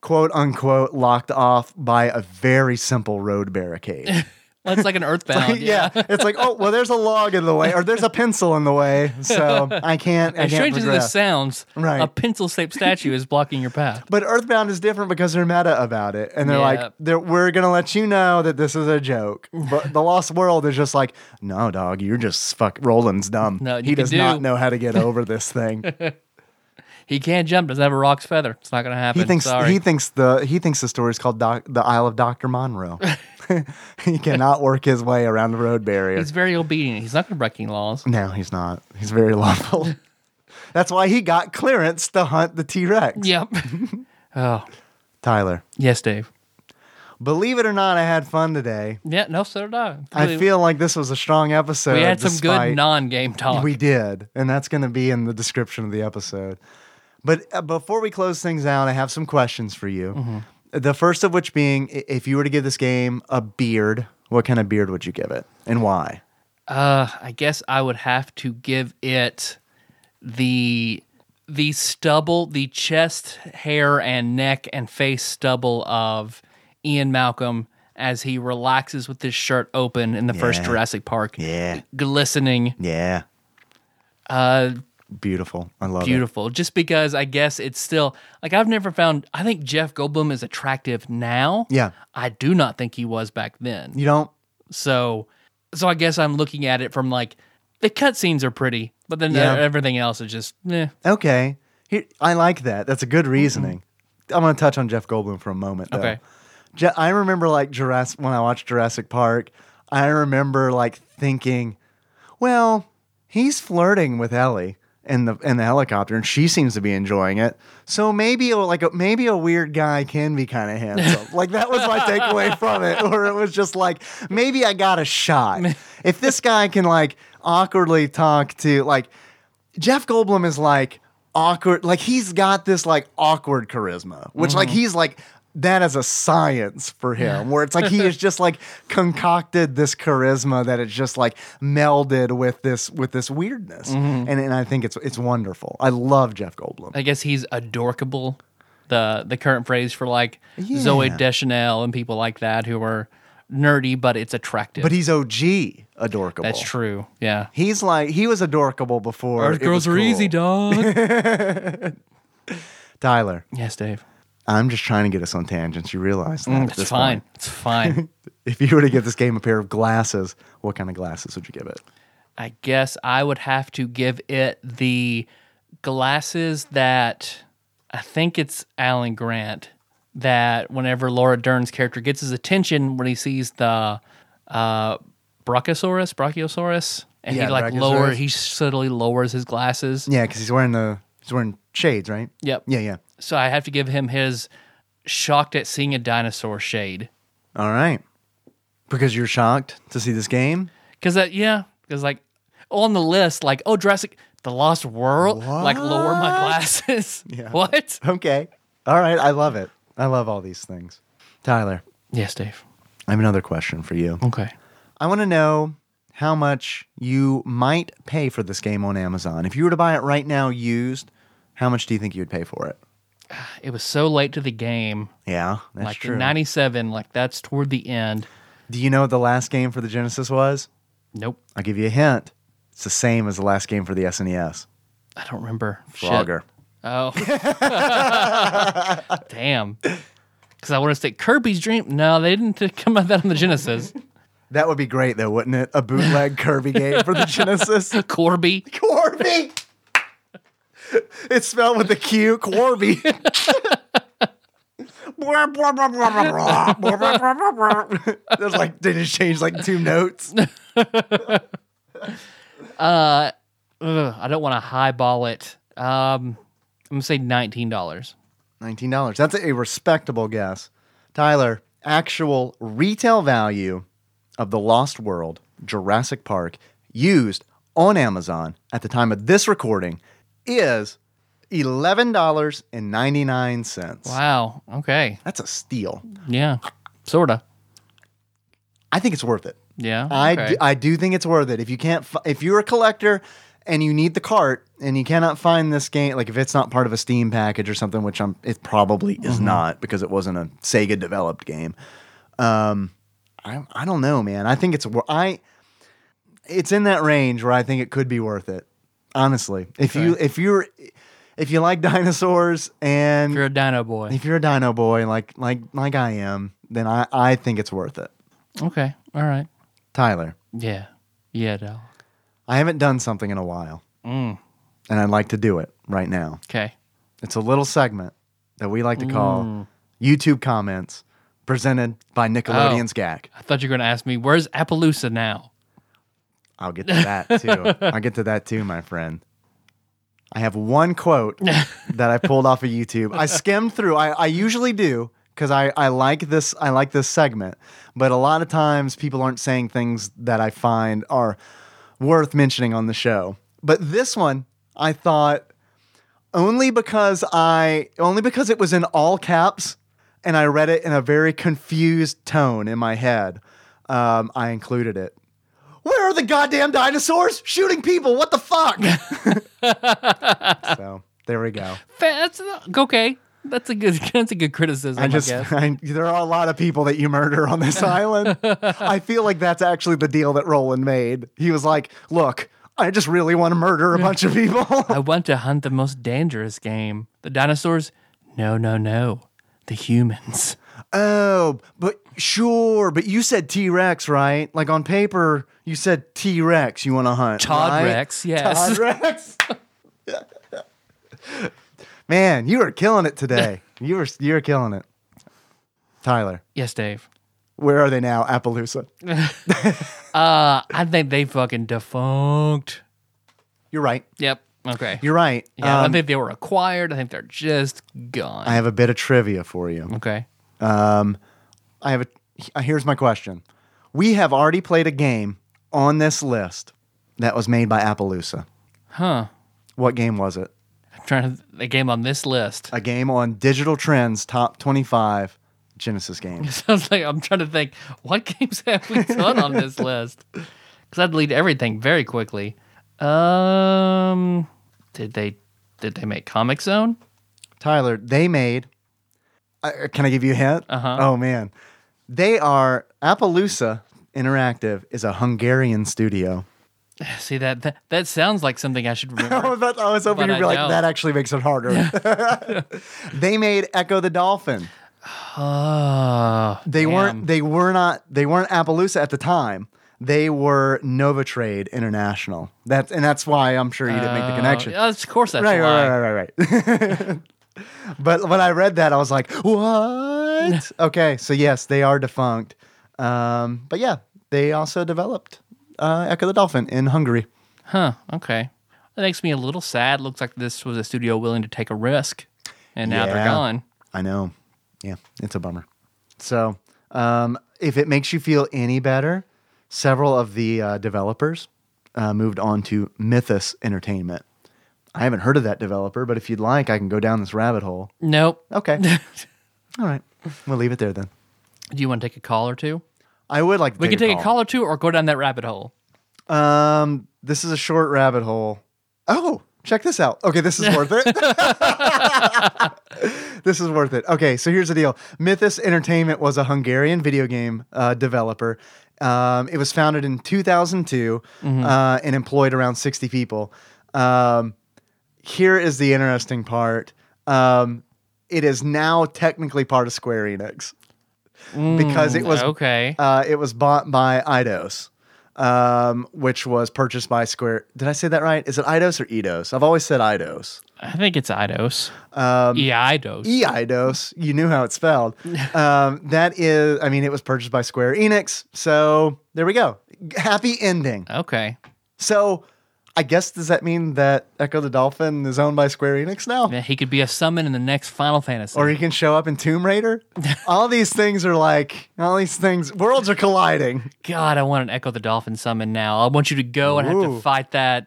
quote unquote locked off by a very simple road barricade. Well, it's like an Earthbound. Like, yeah. It's like, oh, well, there's a log in the way, or there's a pencil in the way, so I can't. As strange as this sounds, right. A pencil-shaped statue is blocking your path. But Earthbound is different because they're meta about it, and they're like, we're gonna let you know that this is a joke. But The Lost World is just like, no, dog, you're just Roland's dumb. No, he does not know how to get over this thing. He can't jump. Doesn't have a rock's feather. It's not gonna happen. He thinks the story is called the Isle of Dr. Monroe. He cannot work his way around the road barrier. He's very obedient. He's not going to break any laws. No, he's not. He's very lawful. That's why he got clearance to hunt the T-Rex. Yep. Oh, Tyler. Yes, Dave. Believe it or not, I had fun today. Yeah, no, so did I. I feel like this was a strong episode. We had some good non-game talk. We did, and that's going to be in the description of the episode. But before we close things out, I have some questions for you. Mm-hmm. The first of which being, if you were to give this game a beard, what kind of beard would you give it, and why? I guess I would have to give it the stubble, the chest hair and neck and face stubble of Ian Malcolm as he relaxes with his shirt open in the first Jurassic Park. Yeah. Glistening. Yeah. Beautiful. I love it. Beautiful. Just because I guess it's still, like, I've never found, I think Jeff Goldblum is attractive now. Yeah. I do not think he was back then. You don't? So I guess I'm looking at it from, like, the cutscenes are pretty, but then everything else is just, Okay. I like that. That's a good reasoning. Mm-hmm. I'm going to touch on Jeff Goldblum for a moment, though. Okay. I remember, like, when I watched Jurassic Park, I remember, like, thinking, well, he's flirting with Ellie. In the helicopter, and she seems to be enjoying it. So maybe a weird guy can be kind of handsome. Like, that was my takeaway from it. Or it was just like, maybe I got a shot. If this guy can, like, awkwardly talk to, like, Jeff Goldblum is, like, awkward. Like, he's got this, like, awkward charisma, which like he's like. That is a science for him, where it's like he has just, like, concocted this charisma that it's just, like, melded with this weirdness, and I think it's wonderful. I love Jeff Goldblum. I guess he's adorkable, the current phrase for, like, Zoe Deschanel and people like that who are nerdy, but it's attractive. But he's OG adorkable. That's true. Yeah, he's like, he was adorkable before. Our girls were easy, dog. Tyler. Yes, Dave. I'm just trying to get us on tangents. You realize that. It's fine. It's fine. If you were to give this game a pair of glasses, what kind of glasses would you give it? I guess I would have to give it the glasses that, I think it's Alan Grant, that whenever Laura Dern's character gets his attention when he sees the Brachiosaurus, and he, like, he subtly lowers his glasses. Yeah, because he's wearing shades, right? Yep. Yeah. So I have to give him his shocked at seeing a dinosaur shade. All right. Because you're shocked to see this game? Because like, on the list, like, oh, Jurassic, The Lost World, what? Like, lower my glasses. Yeah. What? Okay. All right. I love it. I love all these things. Tyler. Yes, Dave. I have another question for you. Okay. I want to know how much you might pay for this game on Amazon. If you were to buy it right now used, how much do you think you would pay for it? It was so late to the game. Yeah, that's true. Like, in 97, like, that's toward the end. Do you know what the last game for the Genesis was? Nope. I'll give you a hint. It's the same as the last game for the SNES. I don't remember. Frogger. Shit. Oh. Damn. Because I want to say Kirby's Dream. No, they didn't come out that on the Genesis. That would be great, though, wouldn't it? A bootleg Kirby game for the Genesis. Corby! It's spelled with a Q, Corby. There's like, they just changed like two notes. I don't want to highball it. I'm going to say $19. $19. That's a respectable guess. Tyler, actual retail value of The Lost World, Jurassic Park, used on Amazon at the time of this recording is $11.99. Wow. Okay. That's a steal. Yeah. Sorta. I think it's worth it. Yeah. I do think it's worth it. If you can't, if you're a collector and you need the cart and you cannot find this game, like if it's not part of a Steam package or something, which it probably is not because it wasn't a Sega developed game. I don't know, man. I think it's in that range where I think it could be worth it. Honestly, if you like dinosaurs and if you're a dino boy like I am, then I think it's worth it. Okay, all right, Tyler. Yeah, dog. I haven't done something in a while, and I'd like to do it right now. Okay, it's a little segment that we like to call YouTube Comments, presented by Nickelodeon's Gag. I thought you were going to ask me where's Appaloosa now. I'll get to that, too. My friend. I have one quote that I pulled off of YouTube. I skimmed through. I usually do because I like this segment. But a lot of times people aren't saying things that I find are worth mentioning on the show. But this one, I thought only because it was in all caps and I read it in a very confused tone in my head, I included it. Where are the goddamn dinosaurs shooting people? What the fuck? So there we go. Okay, that's a good criticism. There are a lot of people that you murder on this island. I feel like that's actually the deal that Roland made. He was like, "Look, I just really want to murder a bunch of people. I want to hunt the most dangerous game. The dinosaurs? No, the humans." Oh, but sure, but you said T-Rex, right? Like on paper, you said T-Rex you want to hunt. Todrex, right? Yes. Todrex? Man, you are killing it today. You're killing it. Tyler. Yes, Dave. Where are they now, Appaloosa? I think they fucking defunct. You're right. Yep. Okay. You're right. Yeah, I think they were acquired. I think they're just gone. I have a bit of trivia for you. Okay. Here's my question. We have already played a game on this list that was made by Appaloosa. Huh. What game was it? A game on this list. A game on Digital Trends Top 25 Genesis games. It sounds like I'm trying to think, what games have we done on this list? Because I delete everything very quickly. Did they make Comic Zone? Tyler, they made... can I give you a hint? Uh-huh. Oh, man. Appaloosa Interactive is a Hungarian studio. See, that sounds like something I should remember. I was hoping you'd be like, that actually makes it harder. They made Echo the Dolphin. They weren't Appaloosa at the time. They were Nova Trade International. That's why I'm sure you didn't make the connection. Of course that's why. Right. But when I read that, I was like, what? Okay, so yes, they are defunct. But yeah, they also developed Echo the Dolphin in Hungary. Huh, okay. That makes me a little sad. Looks like this was a studio willing to take a risk, and now they're gone. I know. Yeah, it's a bummer. So if it makes you feel any better, several of the developers moved on to Mythos Entertainment. I haven't heard of that developer, but if you'd like, I can go down this rabbit hole. Nope. Okay. All right. We'll leave it there then. Do you want to take a call or two? I would like to We can take a call or two or go down that rabbit hole. This is a short rabbit hole. Oh, check this out. Okay, this is worth it. This is worth it. Okay, so here's the deal. Mythos Entertainment was a Hungarian video game developer. It was founded in 2002 and employed around 60 people. Here is the interesting part. It is now technically part of Square Enix because it was bought by Eidos. which was purchased by Square. Did I say that right? Is it Eidos or Eidos? I've always said Eidos. I think it's Eidos. Eidos. Eidos. You knew how it's spelled. That is, I mean, it was purchased by Square Enix. So there we go. Happy ending. Okay. So I guess, does that mean that Echo the Dolphin is owned by Square Enix now? Yeah, he could be a summon in the next Final Fantasy. Or he can show up in Tomb Raider. All these things are like, all these things, worlds are colliding. God, I want an Echo the Dolphin summon now. I want you to go and have to fight that,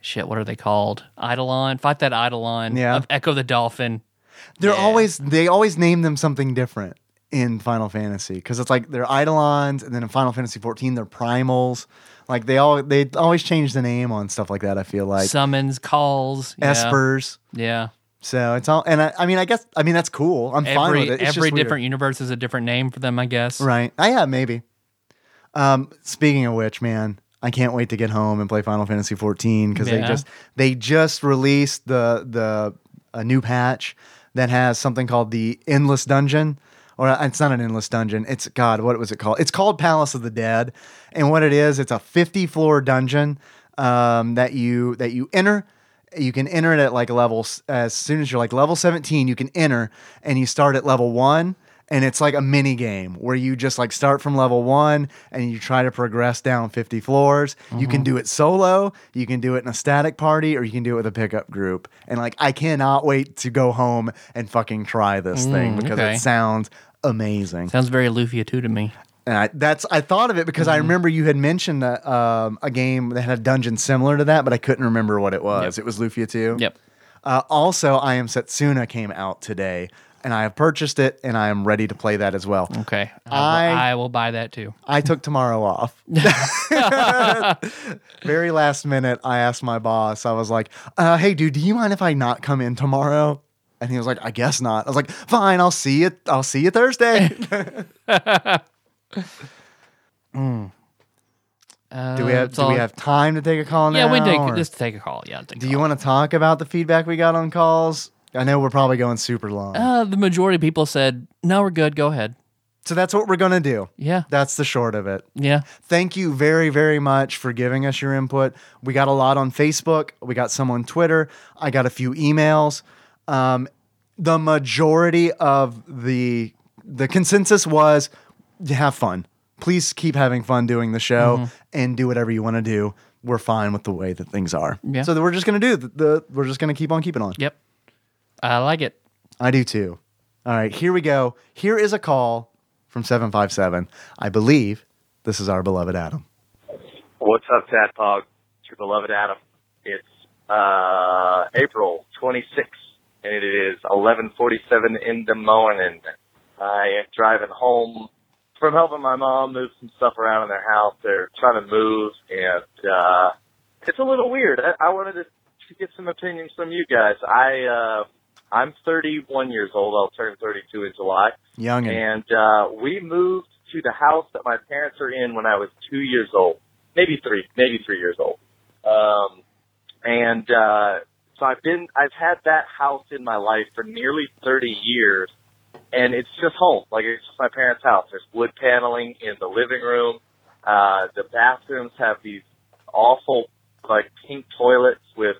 shit, what are they called? Eidolon? Fight that Eidolon of Echo the Dolphin. They're always name them something different in Final Fantasy, because it's like they're Eidolons, and then in Final Fantasy XIV, they're Primals. Like they always change the name on stuff like that, I feel like. Summons, calls, espers. Yeah. So it's all, and I mean that's cool. I'm fine with it. It's every different universe is a different name for them, I guess. Right. Yeah, maybe. Speaking of which, man, I can't wait to get home and play Final Fantasy XIV, because they just released a new patch that has something called the Endless Dungeon. Or it's not an endless dungeon. It's, God, what was it called? It's called Palace of the Dead. And what it is, it's a 50-floor dungeon that you enter. You can enter it at like levels. As soon as you're like level 17, you can enter, and you start at level 1. And it's like a mini game where you just like start from level 1 and you try to progress down 50 floors. Mm-hmm. You can do it solo, you can do it in a static party, or you can do it with a pickup group. And like, I cannot wait to go home and fucking try this thing, because it sounds amazing. Sounds very Lufia 2 to me. And I thought of it because I remember you had mentioned a game that had a dungeon similar to that, but I couldn't remember what it was. It was Lufia 2. Yep. Also, I Am Setsuna came out today. And I have purchased it, and I am ready to play that as well. Okay. I will buy that too. I took tomorrow off. Very last minute, I asked my boss. I was like, hey, dude, do you mind if I not come in tomorrow? And he was like, I guess not. I was like, fine, I'll see you Thursday. Do we have time to take a call now? Yeah, we just take a call. Yeah. Do you want to talk about the feedback we got on calls? I know we're probably going super long. The majority of people said, no, we're good. Go ahead. So that's what we're going to do. Yeah. That's the short of it. Yeah. Thank you very, very much for giving us your input. We got a lot on Facebook. We got some on Twitter. I got a few emails. The majority of the consensus was to have fun. Please keep having fun doing the show and do whatever you want to do. We're fine with the way that things are. Yeah. So we're just going to do we're just going to keep on keeping on. Yep. I like it. I do too. All right, here we go. Here is a call from 757. I believe this is our beloved Adam. What's up, Tadpog? It's your beloved Adam. It's April 26th, and it is 11:47 in the morning. I am driving home from helping my mom move some stuff around in their house. They're trying to move, and it's a little weird. I wanted to get some opinions from you guys. I'm 31 years old. I'll turn 32 in July. Youngin'. And we moved to the house that my parents are in when I was 2 years old. Maybe 3 years old. So I've had that house in my life for nearly 30 years, and it's just home. Like, it's just my parents' house. There's wood paneling in the living room. The bathrooms have these awful, like, pink toilets with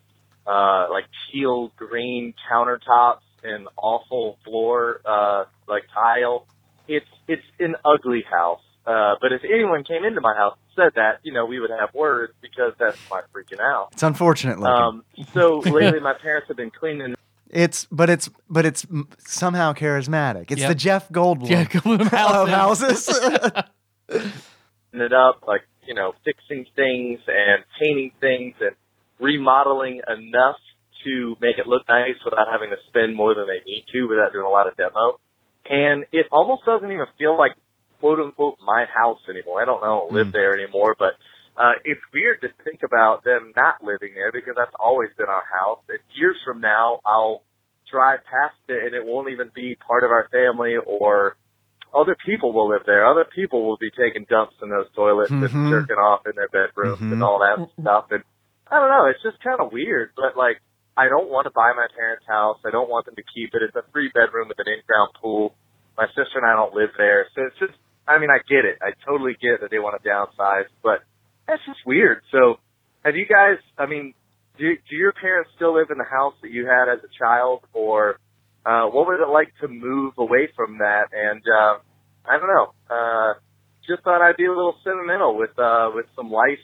like teal green countertops and awful floor, like tile. It's an ugly house. But if anyone came into my house and said that, you know, we would have words, because that's my freaking out. It's unfortunate looking. So lately my parents have been cleaning. It's somehow charismatic. It's the Jeff Goldblum of houses. It up, like, you know, fixing things and painting things and remodeling enough to make it look nice without having to spend more than they need to, without doing a lot of demo. And it almost doesn't even feel like, quote unquote, my house anymore. I don't live there anymore, but it's weird to think about them not living there, because that's always been our house. And years from now, I'll drive past it and it won't even be part of our family, or other people will live there. Other people will be taking dumps in those toilets and jerking off in their bedrooms and all that stuff. And I don't know. It's just kind of weird, but, like, I don't want to buy my parents' house. I don't want them to keep it. It's a 3-bedroom with an in-ground pool. My sister and I don't live there. So it's just, I mean, I get it. I totally get that they want to downsize, but that's just weird. So have you guys, I mean, do your parents still live in the house that you had as a child, or what was it like to move away from that? And I don't know. Just thought I'd be a little sentimental with some life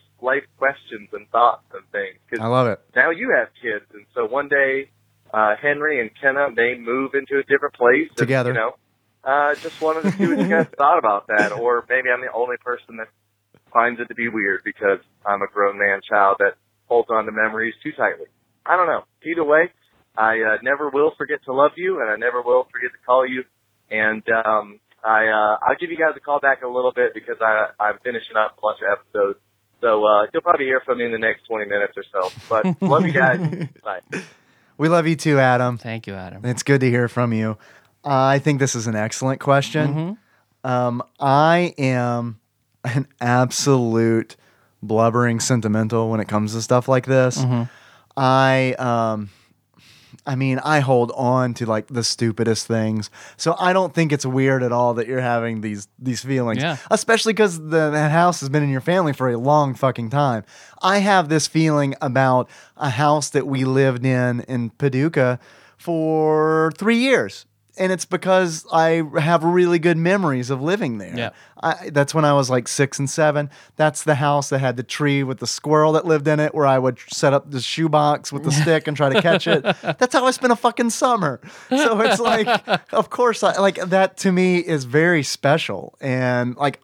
questions and thoughts and things. 'Cause I love it. Now you have kids, and so one day Henry and Kenna, they move into a different place together. And, you know, just wanted to see what you guys thought about that, or maybe I'm the only person that finds it to be weird because I'm a grown man child that holds on to memories too tightly. I don't know. Either way, I never will forget to love you, and I never will forget to call you. And I'll give you guys a call back in a little bit because I'm finishing up a bunch of episodes. So you'll probably hear from me in the next 20 minutes or so. But love you guys. Bye. We love you too, Adam. Thank you, Adam. It's good to hear from you. I think this is an excellent question. Mm-hmm. I am an absolute blubbering sentimental when it comes to stuff like this. Mm-hmm. I mean, I hold on to like the stupidest things. So I don't think it's weird at all that you're having these feelings, yeah. Especially because that house has been in your family for a long fucking time. I have this feeling about a house that we lived in Paducah for 3 years. And it's because I have really good memories of living there. Yeah. That's when I was like 6 and 7. That's the house that had the tree with the squirrel that lived in it, where I would set up the shoebox with the stick and try to catch it. That's how I spent a fucking summer. So it's like, of course, like that to me is very special. And like,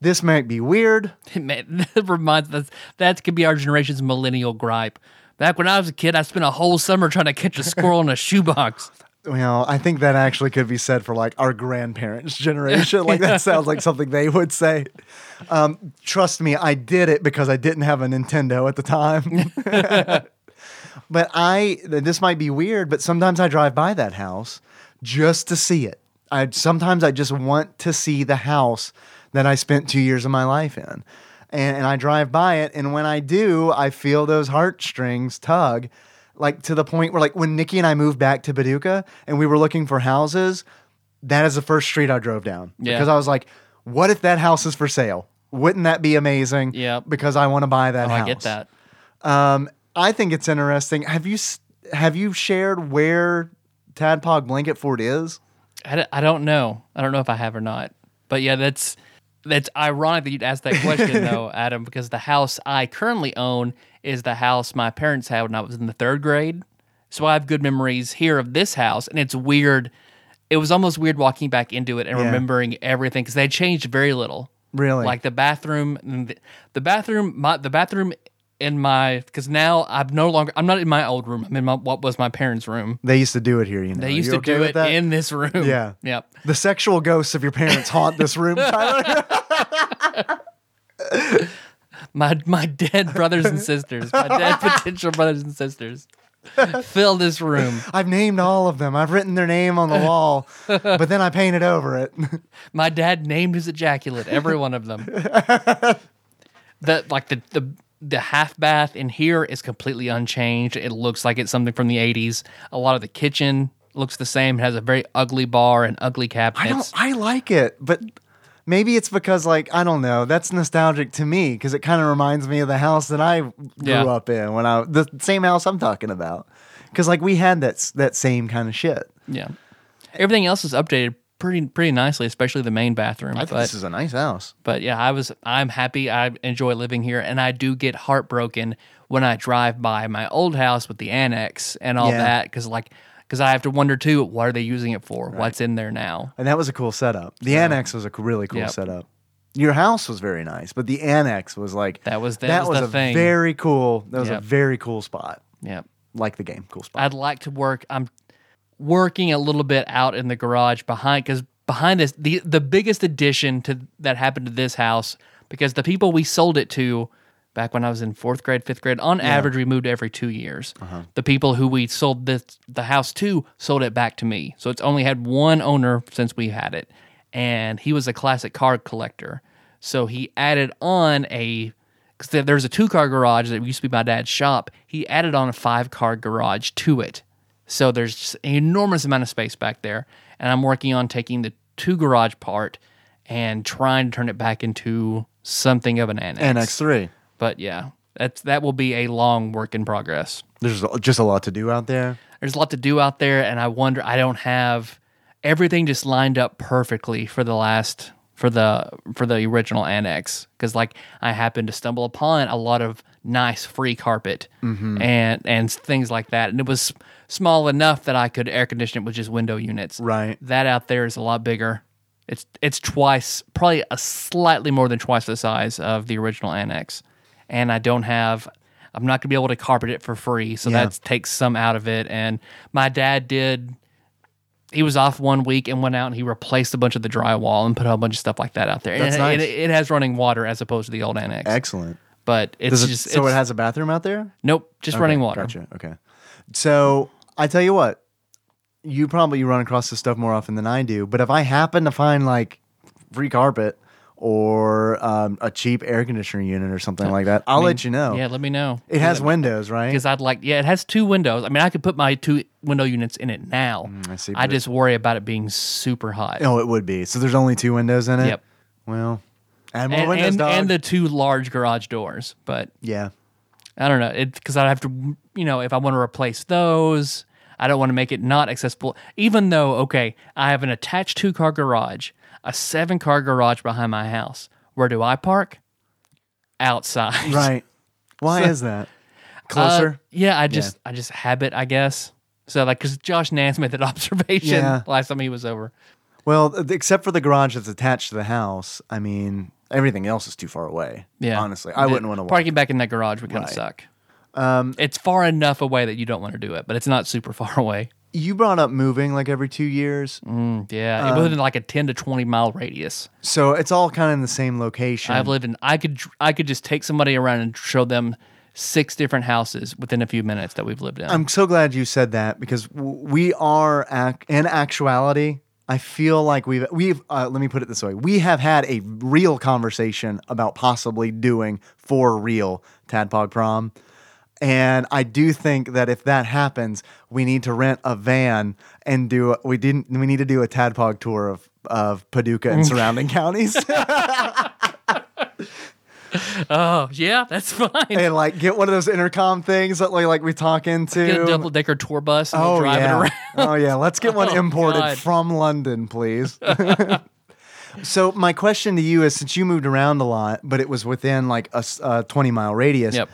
this might be weird. That could be our generation's millennial gripe. Back when I was a kid, I spent a whole summer trying to catch a squirrel in a shoebox. Well, I think that actually could be said for like our grandparents' generation. Like that sounds like something they would say. Trust me, I did it because I didn't have a Nintendo at the time. But this might be weird, but sometimes I drive by that house just to see it. Sometimes I just want to see the house that I spent 2 years of my life in. And I drive by it, and when I do, I feel those heartstrings tug. Like to the point where like when Nikki and I moved back to Paducah and we were looking for houses, that is the first street I drove down. Yeah. Because I was like, what if that house is for sale? Wouldn't that be amazing? Yeah. Because I want to buy that house. I get that. I think it's interesting. Have you shared where Tadpog Blanket Fort is? I don't know. I don't know if I have or not. But yeah, that's ironic that you'd ask that question though, Adam, because the house I currently own is the house my parents had when I was in the 3rd grade. So I have good memories here of this house, and it's weird. It was almost weird walking back into it and remembering everything because they changed very little. Really? Like the bathroom, because now I'm not in my old room. I'm in what was my parents' room. They used to do it here, you know. They used to do it in this room. Yeah. Yep. The sexual ghosts of your parents haunt this room, Tyler. My dead brothers and sisters, my dead potential brothers and sisters, fill this room. I've named all of them. I've written their name on the wall, but then I painted over it. My dad named his ejaculate, every one of them. The half bath in here is completely unchanged. It looks like it's something from the 80s. A lot of the kitchen looks the same. It has a very ugly bar and ugly cabinets. I like it, but... Maybe it's because, like, I don't know, that's nostalgic to me because it kind of reminds me of the house that I grew up in, the same house I'm talking about. Because, like, we had that same kind of shit. Yeah. Everything else is updated pretty nicely, especially the main bathroom. I think this is a nice house. But, yeah, I'm happy. I enjoy living here, and I do get heartbroken when I drive by my old house with the annex and all that because, like... Because I have to wonder, too, what are they using it for? Right. What's in there now? And that was a cool setup. The annex was a really cool setup. Your house was very nice, but the annex was like... That was the thing. That was a very cool spot. Yeah. Like the game, cool spot. I'd like to work... I'm working a little bit out in the garage behind... Because behind this, the biggest addition that happened to this house, because the people we sold it to... Back when I was in 4th grade, 5th grade, on average, we moved every 2 years. Uh-huh. The people who we sold the house to sold it back to me. So it's only had one owner since we had it. And he was a classic car collector. So he added on because there's a 2-car garage that used to be my dad's shop. He added on a 5-car garage to it. So there's just an enormous amount of space back there. And I'm working on taking the 2 garage part and trying to turn it back into something of an annex. Annex 3. But yeah, that will be a long work in progress. There's just a lot to do out there. There's a lot to do out there, and I wonder, I don't have everything just lined up perfectly for the last... for the original annex, because like I happened to stumble upon a lot of nice free carpet and things like that, and it was small enough that I could air condition it with just window units. Right, that out there is a lot bigger. It's twice, probably a slightly more than twice the size of the original annex, and I'm not gonna be able to carpet it for free, so that takes some out of it. And my dad did. He was off one week and went out and he replaced a bunch of the drywall and put a whole bunch of stuff like that out there. That's nice. It has running water as opposed to the old annex. Excellent. But so it has a bathroom out there? Nope, just running water. Gotcha. Okay. So I tell you what, you probably run across this stuff more often than I do. But if I happen to find like free carpet or a cheap air conditioner unit or something like that, I'll let you know. Yeah, let me know. It has windows, right? Because it has two windows. I mean, I could put my two window units in it now. I see. I just worry about it being super hot. Oh, it would be. So there's only two windows in it? Yep. Well, add more windows, dog. And the two large garage doors, but... Yeah. I don't know, because I'd have to, if I want to replace those, I don't want to make it not accessible. Even though, I have an attached two-car garage, a 7-car garage behind my house. Where do I park? Outside. Right. Why is that? Closer? I just habit, I guess. So, because Josh Nance made that observation last time he was over. Well, except for the garage that's attached to the house, I mean, everything else is too far away. Yeah. Honestly, I wouldn't want to walk. Parking back in that garage would kind of suck. It's far enough away that you don't want to do it, but it's not super far away. You brought up moving like every 2 years. Yeah, it within like a 10 to 20 mile radius. So it's all kind of in the same location. I could just take somebody around and show them 6 different houses within a few minutes that we've lived in. I'm so glad you said that, because we are in actuality. I feel like we've let me put it this way. We have had a real conversation about possibly doing for real Tadpog Prom. And I do think that if that happens, we need to rent a van and we need to do a Tadpog tour of Paducah and surrounding counties. Oh, yeah, that's fine. And get one of those intercom things that like we talk into. Get a double-decker tour bus and we'll drive it around. Oh, yeah, let's get one imported from London, please. So my question to you is, since you moved around a lot, but it was within like a 20-mile radius. Yep.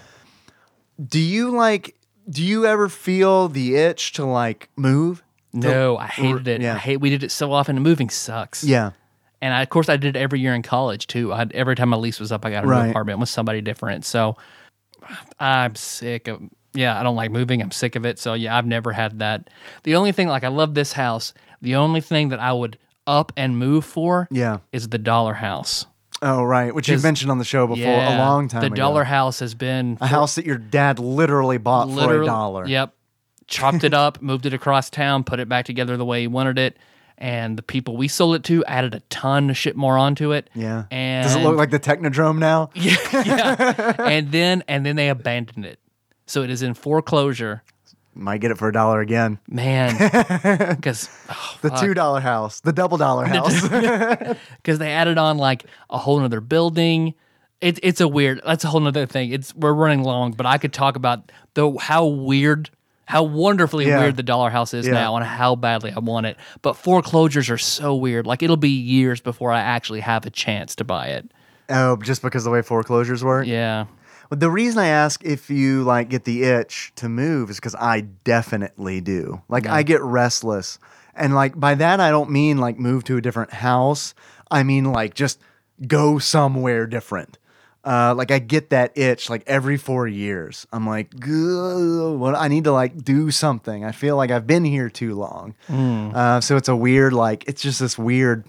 Do you ever feel the itch to move? No, I hated it. Yeah. We did it so often. And moving sucks. Yeah. And of course I did it every year in college too. Every time my lease was up, I got a new apartment with somebody different. So I'm sick of, I don't like moving. I'm sick of it. So I've never had that. The only thing, I love this house. The only thing that I would up and move for is the dollar house. Oh, right, which you mentioned on the show before a long time ago. The dollar house has been... A house that your dad literally bought for $1. Yep. Chopped it up, moved it across town, put it back together the way he wanted it, and the people we sold it to added a ton of shit more onto it. Yeah. And does it look like the Technodrome now? Yeah. And then they abandoned it. So it is in foreclosure. Might get it for $1 again. Man. Because the $2 house, the double dollar house. Because they added on a whole nother building. It's a weird, that's a whole nother thing. We're running long, but I could talk about how weird, how wonderfully weird the dollar house is now and how badly I want it. But foreclosures are so weird. It'll be years before I actually have a chance to buy it. Oh, just because of the way foreclosures work? Yeah. The reason I ask if you get the itch to move is because I definitely do. I get restless, and by that I don't mean move to a different house. I mean just go somewhere different. I get that itch every 4 years. I'm I need to do something. I feel like I've been here too long. So it's a weird it's just this weird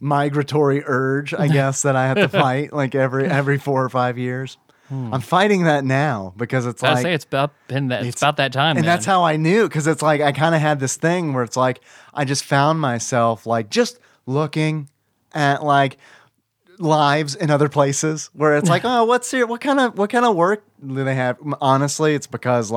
migratory urge, I guess, that I have to fight every 4 or 5 years. I'm fighting that now because it's I say it's about that time, and that's how I knew, because it's I kind of had this thing where it's I just found myself just looking at lives in other places where it's oh, what's here? What kind of work do they have? Honestly, it's because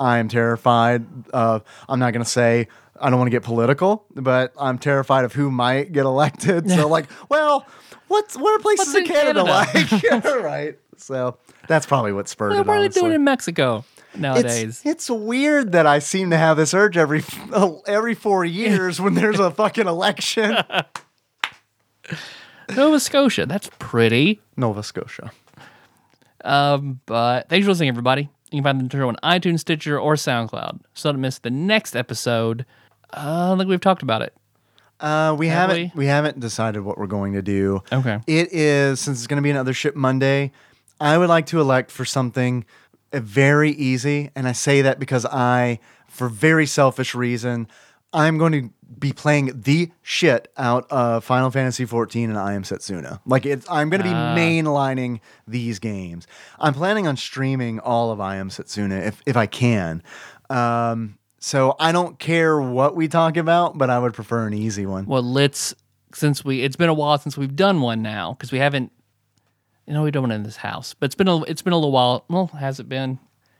I'm terrified of. I'm not gonna say I don't want to get political, but I'm terrified of who might get elected. So like, well, what are places in Canada like? Right. So that's probably what spurred it. What are they doing in Mexico nowadays? It's weird that I seem to have this urge every 4 years when there's a fucking election. Nova Scotia. That's pretty. Nova Scotia. But thanks for listening, everybody. You can find the show on iTunes, Stitcher, or SoundCloud. So don't miss the next episode. I don't think we've talked about it. We haven't decided what we're going to do. Okay. It is, since it's going to be another Ship Monday, I would like to elect for something very easy. And I say that because I, for very selfish reason, I'm going to be playing the shit out of Final Fantasy XIV and I Am Setsuna. Like, I'm going to be mainlining these games. I'm planning on streaming all of I Am Setsuna if I can. So I don't care what we talk about, but I would prefer an easy one. Well, it's been a while since we've done one now, because we haven't, we don't want it in this house, but it's been a little while. Well, has it been?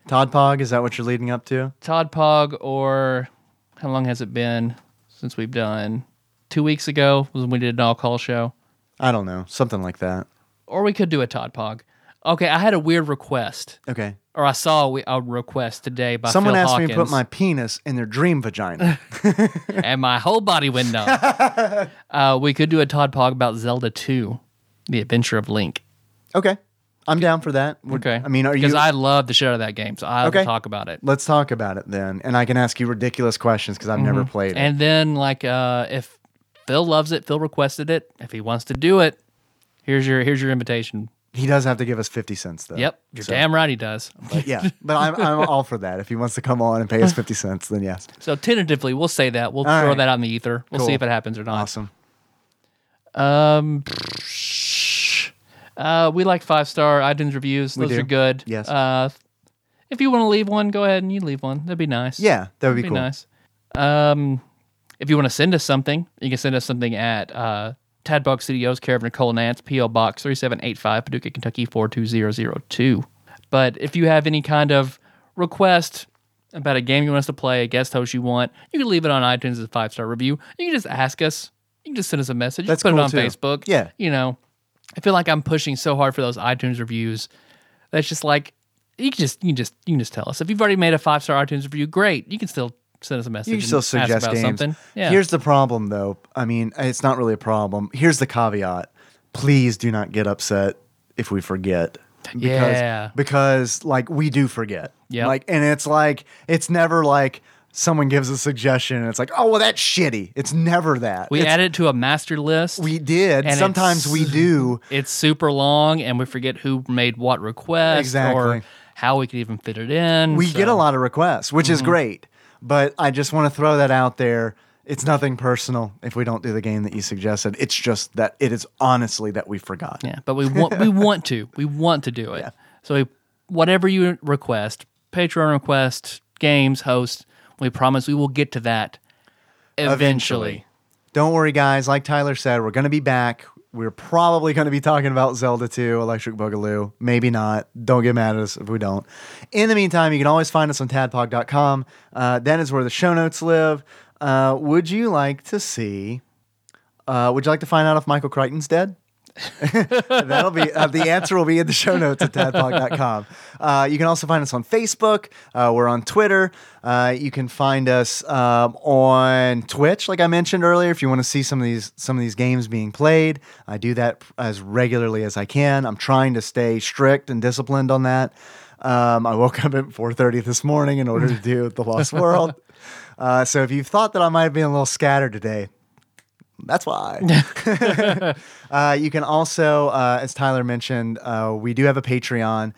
Tadpog, is that what you're leading up to? Tadpog, or how long has it been since we've done? 2 weeks ago was when we did an all-call show. I don't know. Something like that. Or we could do a Tadpog. Okay, I had a weird request. Okay. Or I saw a request today by someone asked Hawkins. Me to put my penis in their dream vagina. And my whole body window. We could do a Tadpog about Zelda 2, The Adventure of Link. Okay. I'm down for that. Okay. I mean, because I love the shit out of that game, so I will talk about it. Let's talk about it then, and I can ask you ridiculous questions because I've never played it. And then, like, if Phil loves it, Phil requested it. If he wants to do it, here's your invitation. He does have to give us 50 cents though. Yep, you're damn right he does. But yeah, but I'm all for that. If he wants to come on and pay us 50 cents, then yes. So tentatively, we'll say that we'll all throw that out in the ether. We'll see if it happens or not. Awesome. We like 5-star iTunes reviews. Those are good. Yes. If you want to leave one, go ahead and you leave one. That'd be nice. Yeah, that would be cool. Nice. If you want to send us something, you can send us something at Tadpog Studios, care of Nicole Nance, P.O. Box 3785, Paducah, Kentucky 42002. But if you have any kind of request about a game you want us to play, a guest host you want, you can leave it on iTunes as a 5-star review. You can just ask us. You can just send us a message. That's cool, too. You can put it on Facebook. Yeah. I feel like I'm pushing so hard for those iTunes reviews. That's just like you can just tell us. If you've already made a 5-star iTunes review, great. You can still send us a message. You can still suggest games. Something. Yeah. Here's the problem, though. I mean, it's not really a problem. Here's the caveat: please do not get upset if we forget. Because like we do forget. Yeah. And it's like it's never like. Someone gives a suggestion, and it's like, oh, well, that's shitty. It's never that. We add it to a master list. We did. And sometimes we do. It's super long, and we forget who made what request or how we could even fit it in. We get a lot of requests, which is great, but I just want to throw that out there. It's nothing personal if we don't do the game that you suggested. It's just that it is honestly that we forgot. Yeah, but we want to do it. Yeah. So whatever you request, Patreon request, games, host. We promise we will get to that eventually. Don't worry, guys. Like Tyler said, we're going to be back. We're probably going to be talking about Zelda 2, Electric Boogaloo. Maybe not. Don't get mad at us if we don't. In the meantime, you can always find us on tadpog.com. That is where the show notes live. Would you like to find out if Michael Crichton's dead? That'll be the answer will be in the show notes at tadpog.com. You can also find us on Facebook. We're on Twitter. You can find us on Twitch, like I mentioned earlier. If you want to see some of these games being played, I do that as regularly as I can. I'm trying to stay strict and disciplined on that. I woke up at 4:30 this morning in order to do The Lost World. So if you thought that I might have been a little scattered today, that's why. You can also, as Tyler mentioned, we do have a Patreon.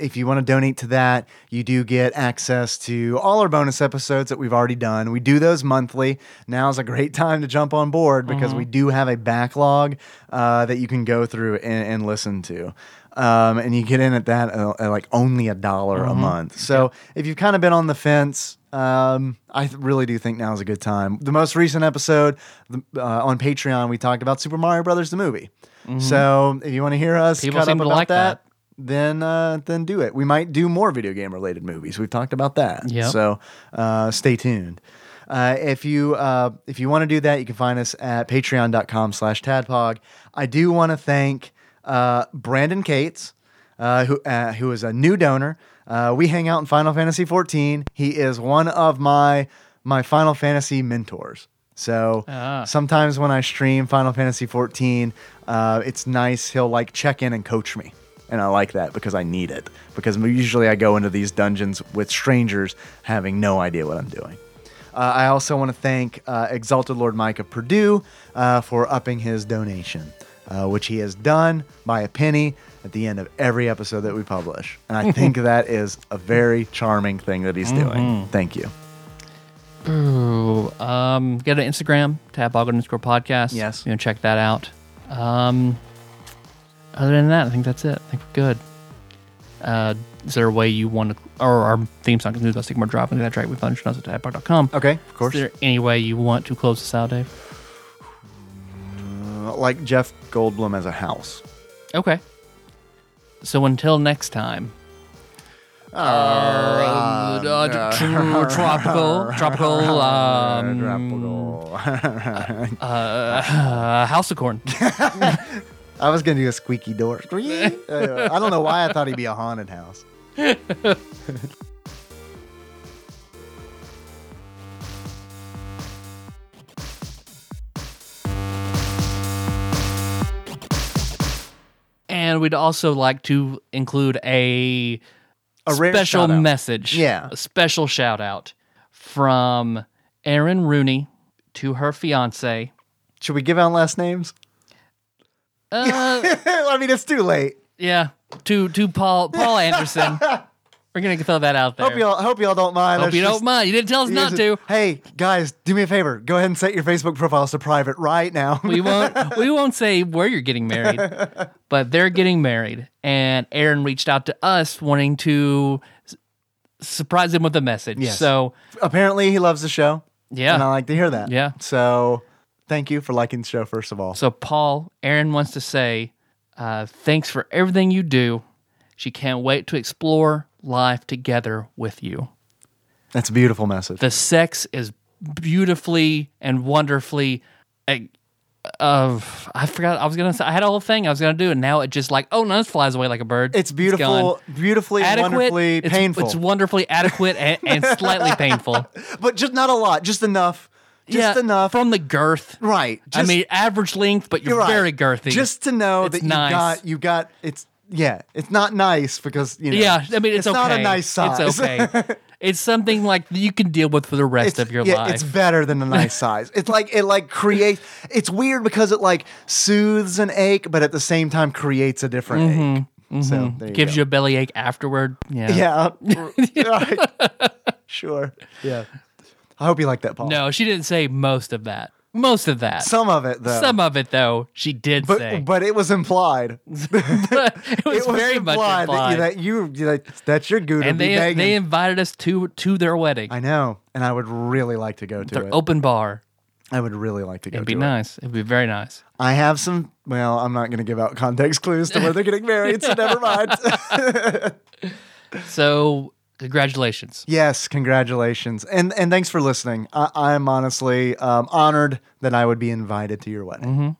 If you want to donate to that, you do get access to all our bonus episodes that we've already done. We do those monthly. Now's a great time to jump on board because we do have a backlog that you can go through and listen to. And you get in at that at like only $1 a month. So if you've kind of been on the fence... I really do think now is a good time. The most recent episode on Patreon, we talked about Super Mario Brothers the movie. Mm-hmm. So if you want to hear us people cut up about like that, then do it. We might do more video game related movies. We've talked about that. Yep. So stay tuned. If you want to do that, you can find us at patreon.com/tadpog. I do want to thank Brandon Cates, who is a new donor. We hang out in Final Fantasy XIV. He is one of my Final Fantasy mentors. So sometimes when I stream Final Fantasy XIV, it's nice. He'll like check in and coach me. And I like that because I need it. Because usually I go into these dungeons with strangers having no idea what I'm doing. I also want to thank Exalted Lord Micah Purdue for upping his donation, which he has done by a penny at the end of every episode that we publish. And I think that is a very charming thing that he's doing. Thank you. Ooh, get an Instagram, @Tadpog_podcast. Yes. You know, check that out. Other than that, I think that's it. I think we're good. Is there a way you want to... Or our theme song is Sigmar Drop. And that's right. We found us at tadpog.com. Okay, of course. Is there any way you want to close this out, Dave? Like Jeff Goldblum as a house. Okay. So until next time... tropical house of corn. I was gonna do a squeaky door. I don't know why I thought he'd be a haunted house. And we'd also like to include a special message. Yeah. A special shout out from Erin Rooney to her fiance. Should we give out last names? I mean, it's too late. Yeah. To Paul Anderson. We're going to throw that out there. Hope y'all don't mind. Hope you don't mind. You didn't tell us not to. Hey, guys, do me a favor. Go ahead and set your Facebook profiles to private right now. We won't say where you're getting married, but they're getting married. And Erin reached out to us wanting to surprise him with a message. Yes. So apparently he loves the show. Yeah. And I like to hear that. Yeah. So thank you for liking the show, first of all. So Paul, Erin wants to say thanks for everything you do. She can't wait to explore life together with you. That's a beautiful message. The sex is beautifully and wonderfully I forgot. I was going to say, I had a whole thing I was going to do, and now it just like, oh no, it flies away like a bird. It's beautiful, beautifully, adequate, wonderfully painful. It's wonderfully adequate and slightly painful. But just not a lot, just enough. Just enough. From the girth. Right. Just, I mean, average length, but you're right. Very girthy. Just to know it's that nice. you got, it's, yeah, it's not nice because, you know. Yeah, I mean, it's okay. It's not a nice size. It's okay. It's something like you can deal with for the rest of your life. It's better than a nice size. It's like, creates, it's weird because it like soothes an ache, but at the same time creates a different ache. Mm-hmm. So there you Gives go. You a bellyache afterward. Yeah. Right. Sure. Yeah. I hope you like that, Paul. No, she didn't say most of that. Some of it, though, she did say. But it was implied. it was very much implied. That's your goo. And they invited us to their wedding. I know, and I would really like to go to their open bar. I would really like to go to it. It'd be nice. It'd be very nice. I have some... Well, I'm not going to give out context clues to where they're getting married, so never mind. So... Congratulations. Yes, congratulations. And thanks for listening. I'm honestly honored that I would be invited to your wedding.